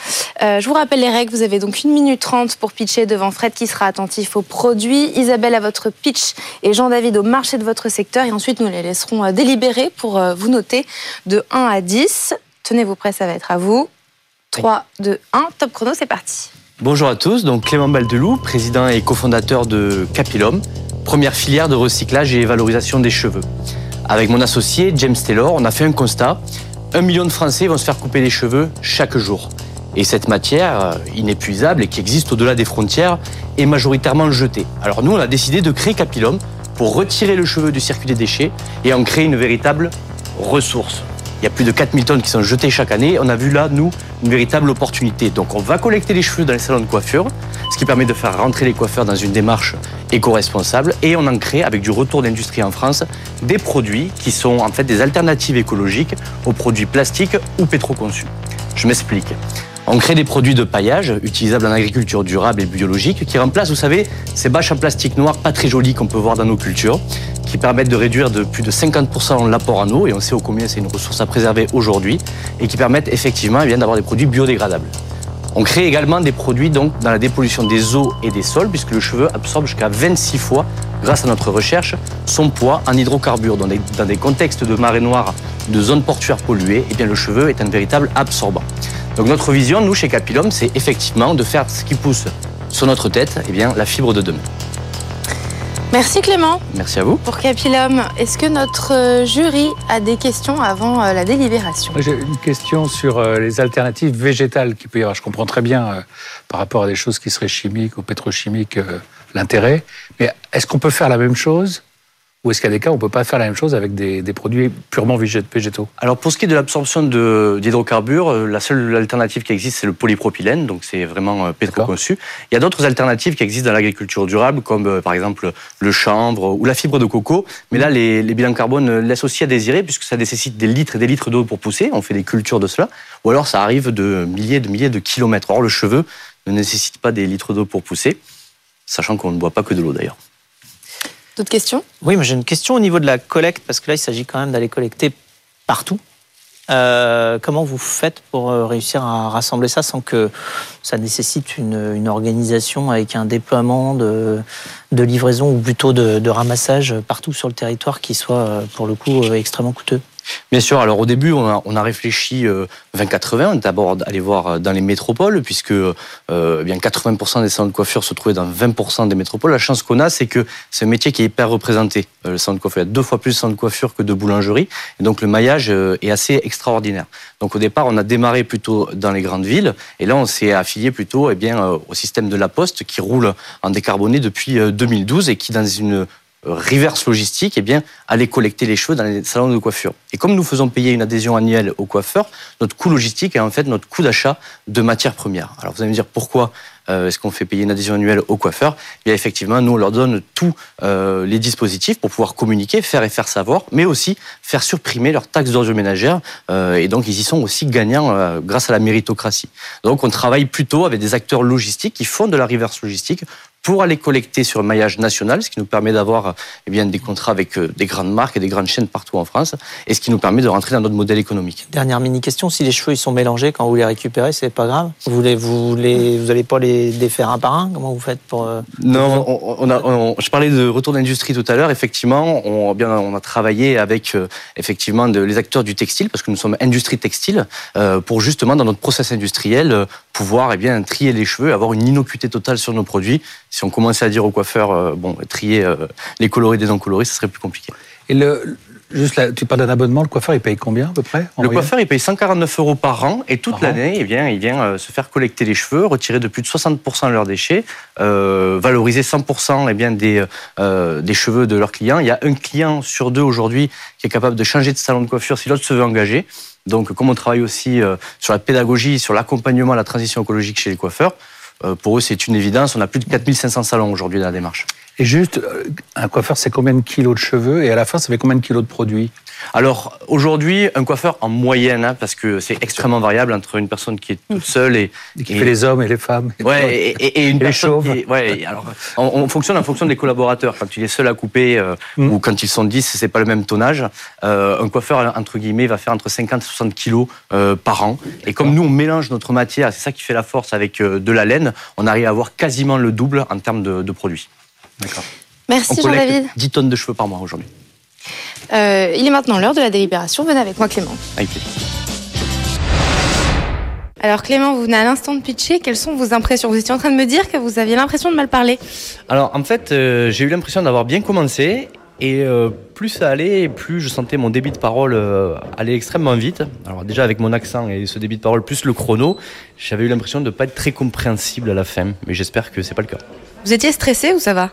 Euh, je vous rappelle les règles, vous avez donc une minute trente pour pitcher devant Fred qui sera attentif aux produits, Isabelle à votre pitch et Jean-David au marché de votre secteur. Et ensuite, nous les laisserons délibérer pour vous noter de un à dix. Tenez-vous prêts, ça va être à vous. trois, deux, un, top chrono, c'est parti. Bonjour à tous, donc Clément Baldelou, président et cofondateur de Capillum, première filière de recyclage et valorisation des cheveux. Avec mon associé, James Taylor, on a fait un constat. Un million de Français vont se faire couper les cheveux chaque jour. Et cette matière inépuisable et qui existe au-delà des frontières est majoritairement jetée. Alors nous, on a décidé de créer Capillum pour retirer le cheveu du circuit des déchets et en créer une véritable ressource. Il y a plus de quatre mille tonnes qui sont jetées chaque année. On a vu là, nous, une véritable opportunité. Donc on va collecter les cheveux dans les salons de coiffure, ce qui permet de faire rentrer les coiffeurs dans une démarche éco-responsable. Et on en crée, avec du retour d'industrie en France, des produits qui sont en fait des alternatives écologiques aux produits plastiques ou pétroconçus. Je m'explique. On crée des produits de paillage, utilisables en agriculture durable et biologique, qui remplacent, vous savez, ces bâches en plastique noir pas très jolies qu'on peut voir dans nos cultures, qui permettent de réduire de plus de cinquante pour cent l'apport en eau, et on sait ô combien c'est une ressource à préserver aujourd'hui, et qui permettent effectivement eh bien, d'avoir des produits biodégradables. On crée également des produits donc, dans la dépollution des eaux et des sols, puisque le cheveu absorbe jusqu'à vingt-six fois, grâce à notre recherche, son poids en hydrocarbures. Dans des, dans des contextes de marée noire, de zones portuaires polluées, eh bien, le cheveu est un véritable absorbant. Donc notre vision, nous, chez Capillum, c'est effectivement de faire ce qui pousse sur notre tête, eh bien, la fibre de demain. Merci Clément. Merci à vous. Pour Capillum, est-ce que notre jury a des questions avant la délibération ? J'ai une question sur les alternatives végétales qu'il peut y avoir. Je comprends très bien euh, par rapport à des choses qui seraient chimiques ou pétrochimiques euh, l'intérêt, mais est-ce qu'on peut faire la même chose Ou est-ce qu'il y a des cas où on ne peut pas faire la même chose avec des, des produits purement végétaux? Alors pour ce qui est de l'absorption de, d'hydrocarbures, la seule alternative qui existe, c'est le polypropylène, donc c'est vraiment pétro-conçu. Il y a d'autres alternatives qui existent dans l'agriculture durable, comme par exemple le chanvre ou la fibre de coco. Mais là, les, les bilans carbone laissent aussi à désirer, puisque ça nécessite des litres et des litres d'eau pour pousser. On fait des cultures de cela. Ou alors ça arrive de milliers et de milliers de kilomètres. Or, le cheveu ne nécessite pas des litres d'eau pour pousser, sachant qu'on ne boit pas que de l'eau d'ailleurs. D'autres questions? Oui, mais j'ai une question au niveau de la collecte, parce que là, il s'agit quand même d'aller collecter partout. Euh, comment vous faites pour réussir à rassembler ça sans que ça nécessite une, une organisation avec un déploiement de, de livraison ou plutôt de, de ramassage partout sur le territoire qui soit, pour le coup, extrêmement coûteux? Bien sûr, alors au début, on a, on a réfléchi vingt quatre-vingts, on est d'abord allé voir dans les métropoles, puisque euh, eh bien quatre-vingts pour cent des salons de coiffure se trouvaient dans vingt pour cent des métropoles. La chance qu'on a, c'est que c'est un métier qui est hyper représenté, le salon de coiffure. Il y a deux fois plus de salons de coiffure que de boulangerie, et donc le maillage est assez extraordinaire. Donc au départ, on a démarré plutôt dans les grandes villes, et là on s'est affilié plutôt eh bien, au système de la Poste, qui roule en décarboné depuis deux mille douze, et qui dans une reverse logistique, eh bien, aller collecter les cheveux dans les salons de coiffure. Et comme nous faisons payer une adhésion annuelle aux coiffeurs, notre coût logistique est en fait notre coût d'achat de matières premières. Alors vous allez me dire pourquoi euh, est-ce qu'on fait payer une adhésion annuelle aux coiffeurs? Et bien, effectivement, nous on leur donne tous euh, les dispositifs pour pouvoir communiquer, faire et faire savoir, mais aussi faire supprimer leurs taxes d'ordures ménagères. Euh, et donc ils y sont aussi gagnants euh, grâce à la méritocratie. Donc on travaille plutôt avec des acteurs logistiques qui font de la reverse logistique pour aller collecter sur le maillage national, ce qui nous permet d'avoir eh bien, des contrats avec des grandes marques et des grandes chaînes partout en France, et ce qui nous permet de rentrer dans notre modèle économique. Dernière mini-question, si les cheveux ils sont mélangés, quand vous les récupérez, c'est pas grave? Vous n'allez vous les, vous allez pas les défaire un par un? Comment vous faites pour... Euh, non, pour... On, on a, on, je parlais de retour d'industrie tout à l'heure, effectivement, on, bien, on a travaillé avec euh, effectivement, de, les acteurs du textile, parce que nous sommes industrie textile, euh, pour justement, dans notre process industriel, euh, pouvoir eh bien, trier les cheveux, avoir une innocuité totale sur nos produits. Si on commençait à dire aux coiffeurs, euh, bon, trier euh, les colorés des non-colorés, ce serait plus compliqué. Et le, juste là, tu parles d'un abonnement, le coiffeur, il paye combien à peu près? Le coiffeur, il paye cent quarante-neuf euros par an, et toute par l'année, eh bien, il vient euh, se faire collecter les cheveux, retirer de plus de soixante pour cent de leurs déchets, euh, valoriser cent pour cent eh bien, des, euh, des cheveux de leurs clients. Il y a un client sur deux aujourd'hui qui est capable de changer de salon de coiffure si l'autre se veut engager. Donc, comme on travaille aussi euh, sur la pédagogie, sur l'accompagnement à la transition écologique chez les coiffeurs, pour eux, c'est une évidence. On a plus de quatre mille cinq cents salons aujourd'hui dans la démarche. Et juste, un coiffeur, c'est combien de kilos de cheveux? Et à la fin, ça fait combien de kilos de produits? Alors, aujourd'hui, un coiffeur, en moyenne, hein, parce que c'est extrêmement variable entre une personne qui est toute seule et... et qui et, fait les hommes et les femmes. Et ouais, et, et, et une et personne les chauves. Qui, ouais, alors, on, on fonctionne en fonction des collaborateurs. Quand il est seul à couper, euh, mm. ou quand ils sont dix, c'est pas le même tonnage. Euh, un coiffeur, entre guillemets, va faire entre cinquante et soixante kilos euh, par an. D'accord. Et comme nous, on mélange notre matière, c'est ça qui fait la force avec euh, de la laine, on arrive à avoir quasiment le double en termes de, de produits. D'accord. Merci Jean-David. On collecte Jean-David. dix tonnes de cheveux par mois aujourd'hui. Euh, il est maintenant l'heure de la délibération. Venez avec moi, Clément. Avec plaisir. Alors Clément, vous venez à l'instant de pitcher, quelles sont vos impressions? Vous étiez en train de me dire que vous aviez l'impression de mal parler. Alors en fait, euh, j'ai eu l'impression d'avoir bien commencé et euh, plus ça allait, plus je sentais mon débit de parole euh, aller extrêmement vite. Alors déjà avec mon accent et ce débit de parole plus le chrono, j'avais eu l'impression de ne pas être très compréhensible à la fin, mais j'espère que c'est pas le cas. Vous étiez stressé ou ça va?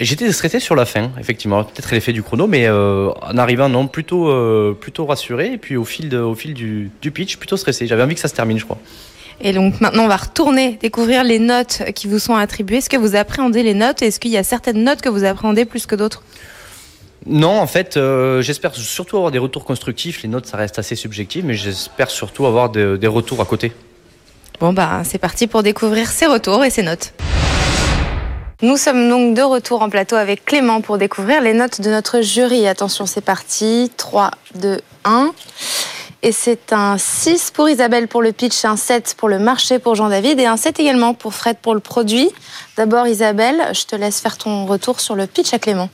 J'étais stressé sur la fin, effectivement, peut-être l'effet du chrono, mais euh, en arrivant, non, plutôt, euh, plutôt rassuré, et puis au fil, de, au fil du, du pitch, plutôt stressé. J'avais envie que ça se termine, je crois. Et donc maintenant, on va retourner découvrir les notes qui vous sont attribuées. Est-ce que vous appréhendez les notes et est-ce qu'il y a certaines notes que vous appréhendez plus que d'autres? Non, en fait, euh, j'espère surtout avoir des retours constructifs. Les notes, ça reste assez subjectif, mais j'espère surtout avoir de, des retours à côté. Bon, bah, c'est parti pour découvrir ces retours et ces notes. Nous sommes donc de retour en plateau avec Clément pour découvrir les notes de notre jury. Attention, c'est parti. trois, deux, un. Et c'est un six pour Isabelle pour le pitch, un sept pour le marché pour Jean-David et un sept également pour Fred pour le produit. D'abord Isabelle, je te laisse faire ton retour sur le pitch à Clément.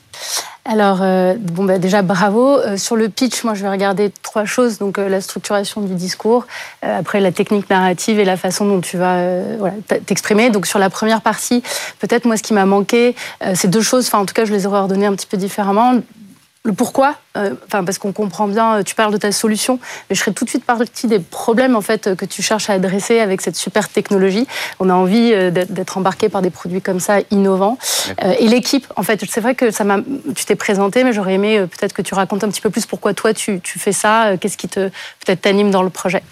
Alors, euh, bon, bah, déjà, bravo. Euh, sur le pitch, moi, je vais regarder trois choses. Donc, euh, la structuration du discours, euh, après, la technique narrative et la façon dont tu vas euh, voilà, t'exprimer. Donc, sur la première partie, peut-être, moi, ce qui m'a manqué, euh, c'est deux choses. Enfin, en tout cas, je les aurais ordonnées un petit peu différemment. Le pourquoi euh, parce qu'on comprend bien, tu parles de ta solution, mais je serais tout de suite partie des problèmes en fait, que tu cherches à adresser avec cette super technologie. On a envie d'être embarqué par des produits comme ça, innovants. Euh, et l'équipe, en fait, c'est vrai que ça m'a, tu t'es présenté, mais j'aurais aimé euh, peut-être que tu racontes un petit peu plus pourquoi toi tu, tu fais ça, euh, qu'est-ce qui te, peut-être t'anime dans le projet.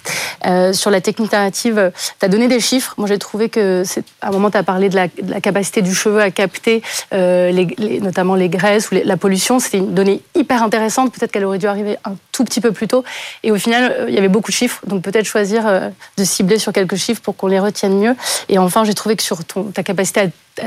Euh, sur la technique narrative, euh, tu as donné des chiffres. Moi, j'ai trouvé que, c'est, à un moment, tu as parlé de la, de la capacité du cheveu à capter euh, les, les, notamment les graisses ou les, la pollution. C'était une donnée hyper intéressante. Peut-être qu'elle aurait dû arriver un tout petit peu plus tôt. Et au final, il euh, y avait beaucoup de chiffres. Donc, peut-être choisir euh, de cibler sur quelques chiffres pour qu'on les retienne mieux. Et enfin, j'ai trouvé que sur ton, ta capacité à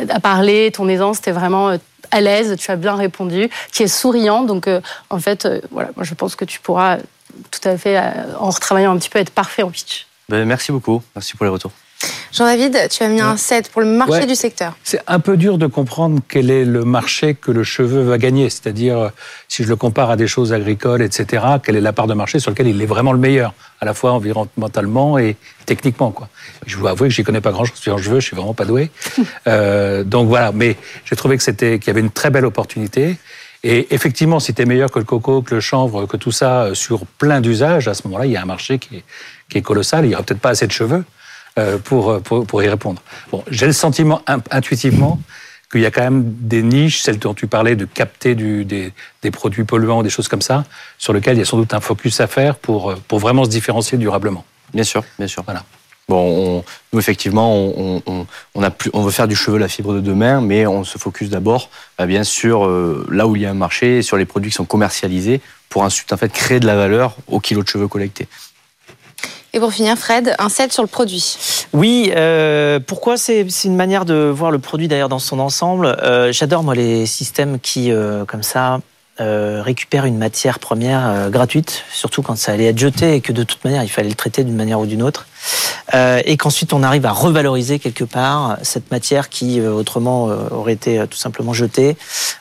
à parler, ton aisance, t'es vraiment à l'aise, tu as bien répondu, tu es souriant, donc euh, en fait, euh, voilà, moi je pense que tu pourras tout à fait, euh, en retravaillant un petit peu, être parfait en pitch. Ben, merci beaucoup, merci pour les retours. Jean-David, tu as mis ouais. un sept pour le marché ouais. du secteur. C'est un peu dur de comprendre quel est le marché que le cheveu va gagner, c'est-à-dire si je le compare à des choses agricoles, et cetera, quelle est la part de marché sur laquelle il est vraiment le meilleur, à la fois environnementalement et techniquement, quoi. Je dois avouer que j'y connais pas grand-chose sur le cheveu, je suis vraiment pas doué. Euh, donc voilà, mais j'ai trouvé que c'était, qu'il y avait une très belle opportunité. Et effectivement, si tu es meilleur que le coco, que le chanvre, que tout ça, sur plein d'usages, à ce moment-là, il y a un marché qui est, qui est colossal, il n'y aura peut-être pas assez de cheveux. Pour, pour, pour y répondre. Bon, j'ai le sentiment intuitivement qu'il y a quand même des niches, celles dont tu parlais, de capter du, des, des produits polluants, des choses comme ça, sur lesquelles il y a sans doute un focus à faire pour, pour vraiment se différencier durablement. Bien sûr, bien sûr. Voilà. Bon, on, nous, effectivement, on, on, on, a plus, on veut faire du cheveu la fibre de demain, mais on se focus d'abord, bah, bien sûr, euh, là où il y a un marché, sur les produits qui sont commercialisés, pour ensuite en fait, créer de la valeur au kilo de cheveux collectés. Et pour finir, Fred, un sept sur le produit. Oui, euh, pourquoi c'est, c'est une manière de voir le produit d'ailleurs dans son ensemble. Euh, j'adore moi les systèmes qui, euh, comme ça, euh, récupèrent une matière première euh, gratuite, surtout quand ça allait être jeté et que de toute manière, il fallait le traiter d'une manière ou d'une autre. Euh, et qu'ensuite, on arrive à revaloriser quelque part cette matière qui, euh, autrement, euh, aurait été euh, tout simplement jetée,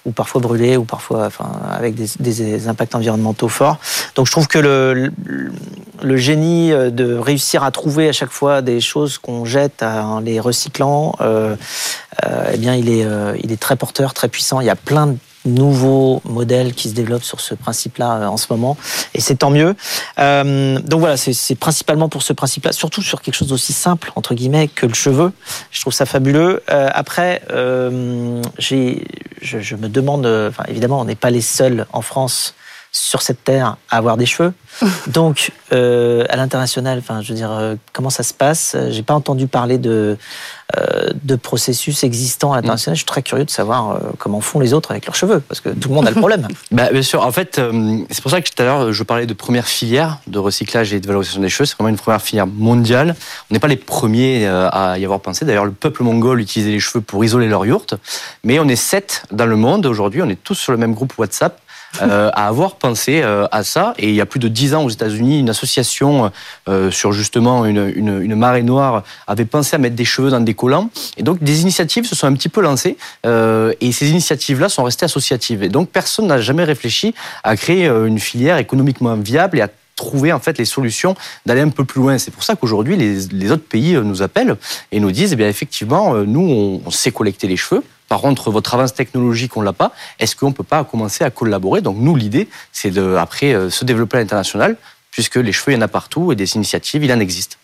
ou parfois brûlée, ou parfois enfin, avec des, des impacts environnementaux forts. Donc je trouve que le... le Le génie de réussir à trouver à chaque fois des choses qu'on jette en les recyclant, euh, euh, eh bien, il est, euh, il est très porteur, très puissant. Il y a plein de nouveaux modèles qui se développent sur ce principe-là euh, en ce moment, et c'est tant mieux. Euh, donc voilà, c'est, c'est principalement pour ce principe-là, surtout sur quelque chose d'aussi simple, entre guillemets, que le cheveu. Je trouve ça fabuleux. Euh, après, euh, j'ai, je, je me demande, enfin, évidemment, on n'est pas les seuls en France sur cette terre à avoir des cheveux. Donc, euh, à l'international, enfin, je veux dire, euh, comment ça se passe ? J'ai pas entendu parler de, euh, de processus existants à l'international. Mmh. Je suis très curieux de savoir euh, comment font les autres avec leurs cheveux, parce que tout le monde a le problème. Bah, bien sûr. En fait, euh, c'est pour ça que tout à l'heure, je parlais de première filière de recyclage et de valorisation des cheveux. C'est vraiment une première filière mondiale. On n'est pas les premiers euh, à y avoir pensé. D'ailleurs, le peuple mongol utilisait les cheveux pour isoler leur yourte. Mais on est sept dans le monde aujourd'hui. On est tous sur le même groupe WhatsApp. Euh, à avoir pensé euh, à ça. Et il y a plus de dix ans aux États-Unis, une association euh, sur justement une, une, une marée noire avait pensé à mettre des cheveux dans des collants. Et donc des initiatives se sont un petit peu lancées euh, et ces initiatives-là sont restées associatives. Et donc personne n'a jamais réfléchi à créer une filière économiquement viable et à trouver en fait les solutions d'aller un peu plus loin. C'est pour ça qu'aujourd'hui les, les autres pays nous appellent et nous disent eh bien effectivement nous on, on sait collecter les cheveux. Par contre, votre avance technologique, on ne l'a pas. Est-ce qu'on ne peut pas commencer à collaborer ? Donc nous, l'idée, c'est de, après euh, se développer à l'international, puisque les cheveux, il y en a partout, et des initiatives, il en existe.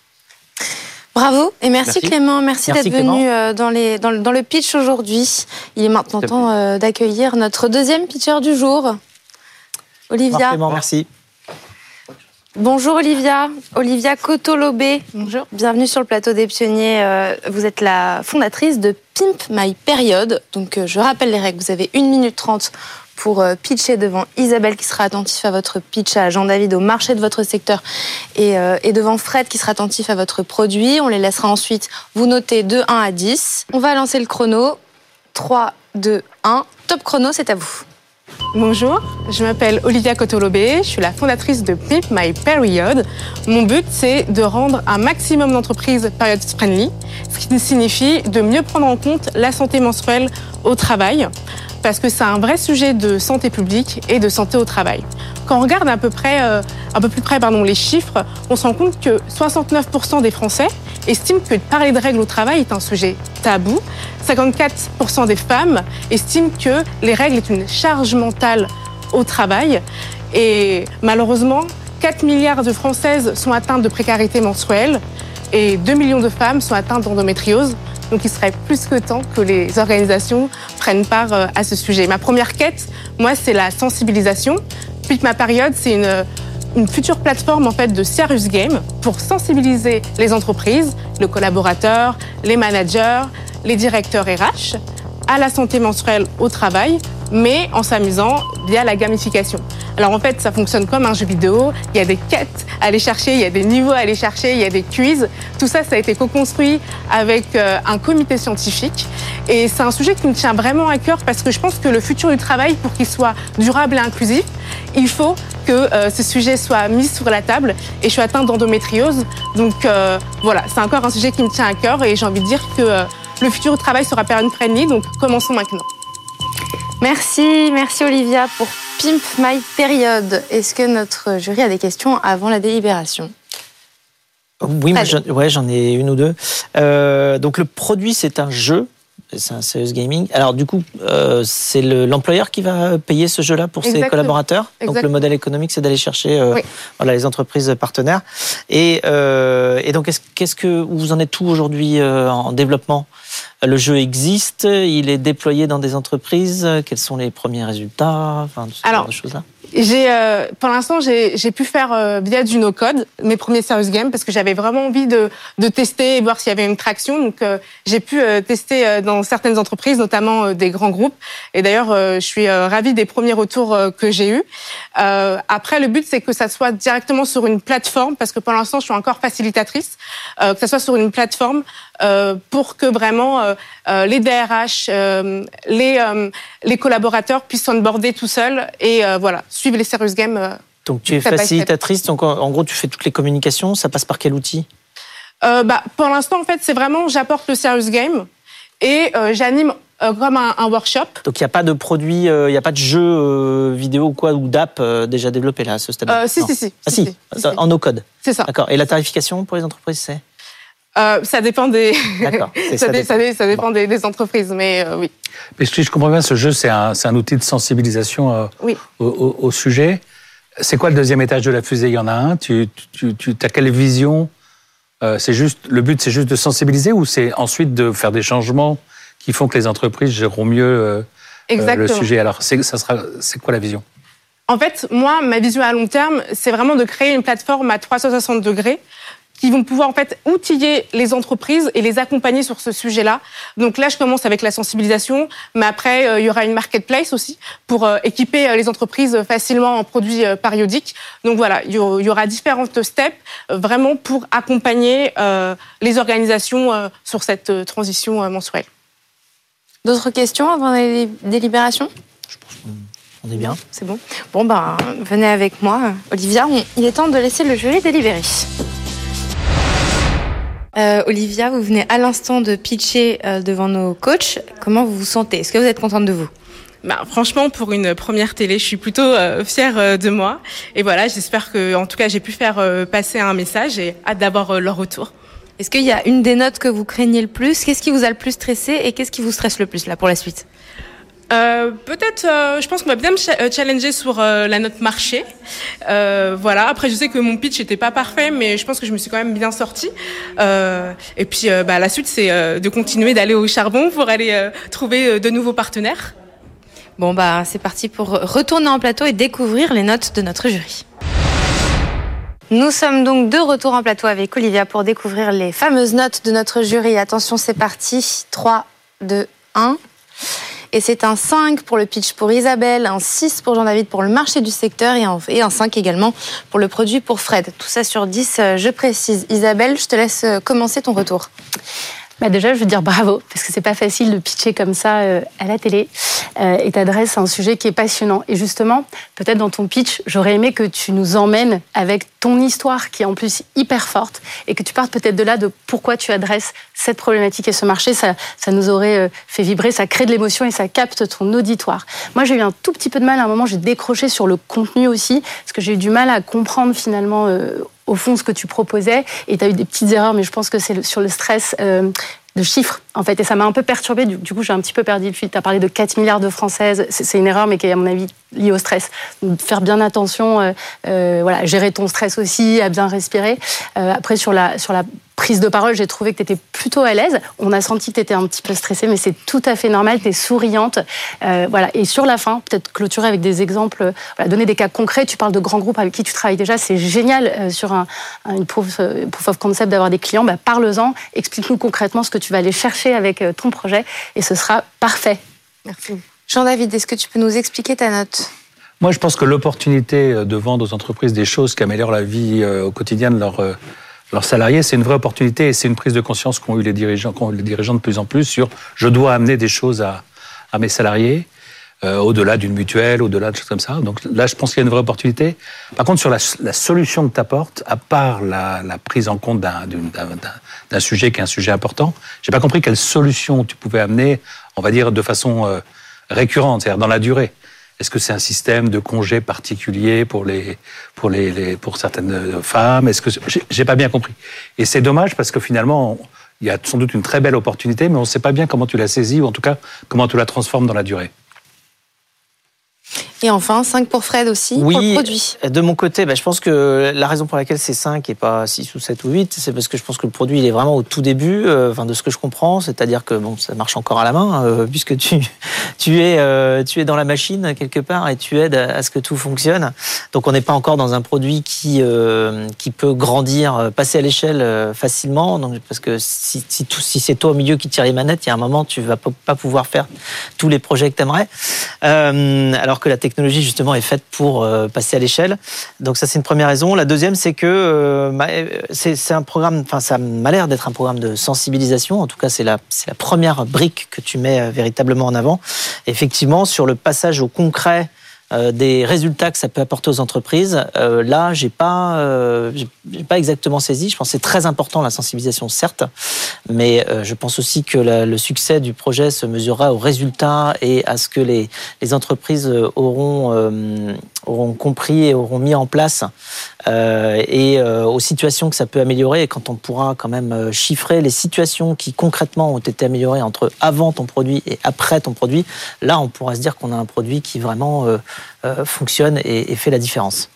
Bravo, et merci, merci. Clément, merci, merci d'être Clément. venu dans, les, dans, le, dans le pitch aujourd'hui. Il est maintenant c'est temps euh, d'accueillir notre deuxième pitcher du jour, Olivia. Clément, merci. Bonjour Olivia, Olivia Cotto-Lobé. Bonjour. Bienvenue sur le plateau des Pionniers. Vous êtes la fondatrice de Pimp My Period. Donc je rappelle les règles, vous avez une minute trente pour pitcher devant Isabelle qui sera attentif à votre pitch, à Jean-David au marché de votre secteur et, et devant Fred qui sera attentif à votre produit. On les laissera ensuite vous noter de un à dix. On va lancer le chrono. trois, deux, un. Top chrono, c'est à vous. Bonjour, je m'appelle Olivia Cotto-Lobé, je suis la fondatrice de Pimp My Period. Mon but, c'est de rendre un maximum d'entreprises period friendly, ce qui signifie de mieux prendre en compte la santé menstruelle au travail, parce que c'est un vrai sujet de santé publique et de santé au travail. Quand on regarde à peu près, euh, un peu plus près pardon, les chiffres, on se rend compte que soixante-neuf pour cent des Français estiment que parler de règles au travail est un sujet tabou. cinquante-quatre pour cent des femmes estiment que les règles sont une charge mentale au travail. Et malheureusement, quatre milliards de Françaises sont atteintes de précarité menstruelle et deux millions de femmes sont atteintes d'endométriose. Donc il serait plus que temps que les organisations prennent part à ce sujet. Ma première quête, moi, c'est la sensibilisation. Pimp My Period, c'est une, une future plateforme en fait, de serious game pour sensibiliser les entreprises, le collaborateur, les managers, les directeurs R H à la santé menstruelle au travail, mais en s'amusant via la gamification. Alors en fait, ça fonctionne comme un jeu vidéo, il y a des quêtes à aller chercher, il y a des niveaux à aller chercher, il y a des quiz. Tout ça, ça a été co-construit avec un comité scientifique. Et c'est un sujet qui me tient vraiment à cœur parce que je pense que le futur du travail, pour qu'il soit durable et inclusif, il faut que euh, ce sujet soit mis sur la table. Et je suis atteinte d'endométriose, donc euh, voilà, c'est encore un sujet qui me tient à cœur et j'ai envie de dire que euh, le futur du travail sera parent-friendly, donc commençons maintenant. Merci, merci Olivia pour Pimp My Period. Est-ce que notre jury a des questions avant la délibération? Oui, moi, j'en, ouais, j'en ai une ou deux. Euh, donc le produit, c'est un jeu, c'est un serious gaming. Alors du coup, euh, c'est le, l'employeur qui va payer ce jeu-là pour Exactement. Ses collaborateurs. Donc Exactement. Le modèle économique, c'est d'aller chercher euh, oui. voilà, les entreprises partenaires. Et, euh, et donc, est-ce, qu'est-ce que vous en êtes où aujourd'hui euh, en développement? Le jeu existe, il est déployé dans des entreprises. Quels sont les premiers résultats? Enfin, ce genre de choses-là. J'ai, euh, pour l'instant, j'ai, j'ai pu faire euh, via du no-code mes premiers serious games parce que j'avais vraiment envie de, de tester et voir s'il y avait une traction. Donc, euh, j'ai pu euh, tester euh, dans certaines entreprises, notamment euh, des grands groupes. Et d'ailleurs, euh, je suis euh, ravie des premiers retours euh, que j'ai eus. Euh, après, le but, c'est que ça soit directement sur une plateforme parce que pour l'instant, je suis encore facilitatrice. Euh, que ça soit sur une plateforme euh, pour que vraiment euh, euh, les D R H, euh, les, euh, les collaborateurs puissent s'onboarder tout seuls et euh, voilà. Suivre les serious games. Donc tu es facilitatrice, donc en gros tu fais toutes les communications, ça passe par quel outil? euh, bah, Pour l'instant en fait c'est vraiment j'apporte le serious game et euh, j'anime euh, comme un, un workshop. Donc il n'y a pas de produit, il euh, n'y a pas de jeu euh, vidéo ou quoi, ou d'app euh, déjà développé là à ce stade-là? euh, si, si, si, ah, si, si, si, si, en no-code. C'est ça. D'accord, et la tarification pour les entreprises c'est Euh, ça dépend des. D'accord. Ça, ça dépend, dé, ça dépend bon. des, des entreprises, mais euh, oui. Mais si je comprends bien, ce jeu, c'est un, c'est un outil de sensibilisation euh, oui. au, au, au sujet. C'est quoi le deuxième étage de la fusée? Il y en a un. Tu, tu, tu as quelle vision? euh, C'est juste le but, c'est juste de sensibiliser ou c'est ensuite de faire des changements qui font que les entreprises géreront mieux euh, euh, le sujet? Alors, c'est, ça sera, c'est quoi la vision? En fait, moi, ma vision à long terme, c'est vraiment de créer une plateforme à trois cent soixante degrés. Qui vont pouvoir en fait outiller les entreprises et les accompagner sur ce sujet-là. Donc là, je commence avec la sensibilisation, mais après, euh, il y aura une marketplace aussi pour euh, équiper euh, les entreprises facilement en produits euh, périodiques. Donc voilà, il y aura différentes steps euh, vraiment pour accompagner euh, les organisations euh, sur cette euh, transition euh, mensuelle. D'autres questions avant les délibérations? Je pense qu'on est bien. C'est bon. Bon, ben, venez avec moi, Olivia. On... Il est temps de laisser le jury délibérer. Euh, Olivia, vous venez à l'instant de pitcher euh, devant nos coachs. Comment vous vous sentez? Est-ce que vous êtes contente de vous? Bah, franchement, pour une première télé, je suis plutôt euh, fière euh, de moi. Et voilà, j'espère que, en tout cas, j'ai pu faire euh, passer un message et hâte d'avoir euh, leur retour. Est-ce qu'il y a une des notes que vous craignez le plus? Qu'est-ce qui vous a le plus stressé et qu'est-ce qui vous stresse le plus là pour la suite? Euh, peut-être, euh, je pense qu'on va bien me ch- euh, challenger sur euh, la note marché. Euh, voilà. Après, je sais que mon pitch n'était pas parfait, mais je pense que je me suis quand même bien sortie. Euh, et puis, euh, bah, la suite, c'est euh, de continuer d'aller au charbon pour aller euh, trouver euh, de nouveaux partenaires. Bon, bah, c'est parti pour retourner en plateau et découvrir les notes de notre jury. Nous sommes donc de retour en plateau avec Olivia pour découvrir les fameuses notes de notre jury. Attention, c'est parti. trois, deux, un... Et c'est un cinq pour le pitch pour Isabelle, un six pour Jean-David pour le marché du secteur et un cinq également pour le produit pour Fred. Tout ça sur dix, je précise. Isabelle, je te laisse commencer ton retour. Bah déjà, je veux dire bravo, parce que c'est pas facile de pitcher comme ça euh, à la télé euh, et t'adresses à un sujet qui est passionnant. Et justement, peut-être dans ton pitch, j'aurais aimé que tu nous emmènes avec ton histoire qui est en plus hyper forte et que tu partes peut-être de là de pourquoi tu adresses cette problématique et ce marché. Ça, ça nous aurait euh, fait vibrer, ça crée de l'émotion et ça capte ton auditoire. Moi, j'ai eu un tout petit peu de mal à un moment, j'ai décroché sur le contenu aussi, parce que j'ai eu du mal à comprendre finalement... Euh, au fond, ce que tu proposais, et tu as eu des petites erreurs, mais je pense que c'est le, sur le stress euh, de chiffres, en fait. Et ça m'a un peu perturbée. Du, du coup, j'ai un petit peu perdu le fil. Tu as parlé de quatre milliards de Françaises. C'est, c'est une erreur, mais qui est, à mon avis, liée au stress. Donc, faire bien attention, euh, euh, voilà, gérer ton stress aussi, à bien respirer. Euh, après, sur la, sur la prise de parole, j'ai trouvé que tu étais plutôt à l'aise. On a senti que tu étais un petit peu stressée, mais c'est tout à fait normal. Tu es souriante. Euh, voilà. Et sur la fin, peut-être clôturer avec des exemples, voilà, donner des cas concrets. Tu parles de grands groupes avec qui tu travailles déjà. C'est génial euh, sur un, une proof, proof of concept d'avoir des clients. Bah, parle-en, explique-nous concrètement ce que tu vas aller chercher avec ton projet et ce sera parfait. Merci. Jean-David, est-ce que tu peux nous expliquer ta note ? Moi, je pense que l'opportunité de vendre aux entreprises des choses qui améliorent la vie au quotidien de leurs, leurs salariés, c'est une vraie opportunité et c'est une prise de conscience qu'ont eu les dirigeants, qu'ont eu les dirigeants de plus en plus sur « je dois amener des choses à, à mes salariés ». Euh, au-delà d'une mutuelle, au-delà de choses comme ça. Donc là, je pense qu'il y a une vraie opportunité. Par contre, sur la, la solution que tu apportes, à part la, la prise en compte d'un, d'une, d'un, d'un, d'un sujet qui est un sujet important, je n'ai pas compris quelle solution tu pouvais amener, on va dire, de façon euh, récurrente, c'est-à-dire dans la durée. Est-ce que c'est un système de congés particulier pour, les, pour, les, les, pour certaines femmes ? Est-ce que j'ai, j'ai pas bien compris. Et c'est dommage parce que finalement, il y a sans doute une très belle opportunité, mais on ne sait pas bien comment tu la saisis ou en tout cas comment tu la transformes dans la durée. Et enfin, cinq pour Fred aussi, oui, pour le produit. De mon côté, ben, je pense que la raison pour laquelle c'est cinq et pas six ou sept ou huit, c'est parce que je pense que le produit, il est vraiment au tout début, euh, enfin, de ce que je comprends, c'est-à-dire que bon, ça marche encore à la main, euh, puisque tu, tu, es, euh, tu es dans la machine quelque part et tu aides à, à ce que tout fonctionne. Donc on n'est pas encore dans un produit qui, euh, qui peut grandir, passer à l'échelle euh, facilement, donc, parce que si, si, tout, si c'est toi au milieu qui tire les manettes, il y a un moment, tu ne vas pas pouvoir faire tous les projets que tu aimerais. Euh, alors que la technologie justement est faite pour euh, passer à l'échelle. Donc ça, c'est une première raison. La deuxième, c'est que euh, bah, c'est, c'est un programme, enfin ça m'a l'air d'être un programme de sensibilisation. En tout cas, c'est la, c'est la première brique que tu mets euh, véritablement en avant. Effectivement, sur le passage au concret euh, des résultats que ça peut apporter aux entreprises, euh, là, j'ai pas, euh, j'ai, j'ai pas exactement saisi. Je pense que c'est très important la sensibilisation, certes, mais euh, je pense aussi que la, le succès du projet se mesurera aux résultats et à ce que les, les entreprises auront, euh, auront compris et auront mis en place euh, et euh, aux situations que ça peut améliorer. Et quand on pourra quand même chiffrer les situations qui concrètement ont été améliorées entre avant ton produit et après ton produit, là, on pourra se dire qu'on a un produit qui vraiment Euh, fonctionne et fait la différence.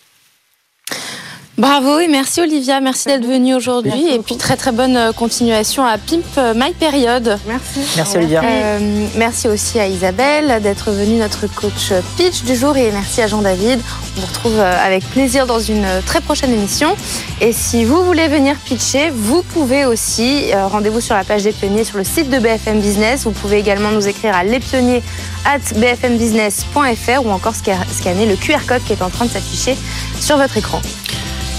Bravo et merci Olivia, merci d'être venue aujourd'hui. Merci et puis très très bonne continuation à Pimp My Period. Merci. Merci Olivia. Euh, merci aussi à Isabelle d'être venue, notre coach pitch du jour, et merci à Jean-David. On vous retrouve avec plaisir dans une très prochaine émission. Et si vous voulez venir pitcher, vous pouvez aussi, euh, rendez-vous sur la page des pionniers sur le site de B F M Business. Vous pouvez également nous écrire à lespionniers arobase b f m business point f r ou encore scanner le Q R code qui est en train de s'afficher sur votre écran.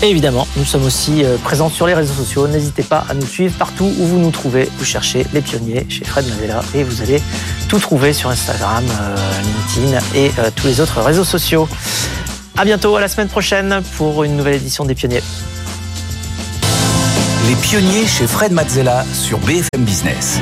Et évidemment, nous sommes aussi présents sur les réseaux sociaux. N'hésitez pas à nous suivre partout où vous nous trouvez. Vous cherchez Les Pionniers chez Fred Mazzella et vous allez tout trouver sur Instagram, LinkedIn et tous les autres réseaux sociaux. À bientôt, à la semaine prochaine pour une nouvelle édition des Pionniers. Les Pionniers chez Fred Mazzella sur B F M Business.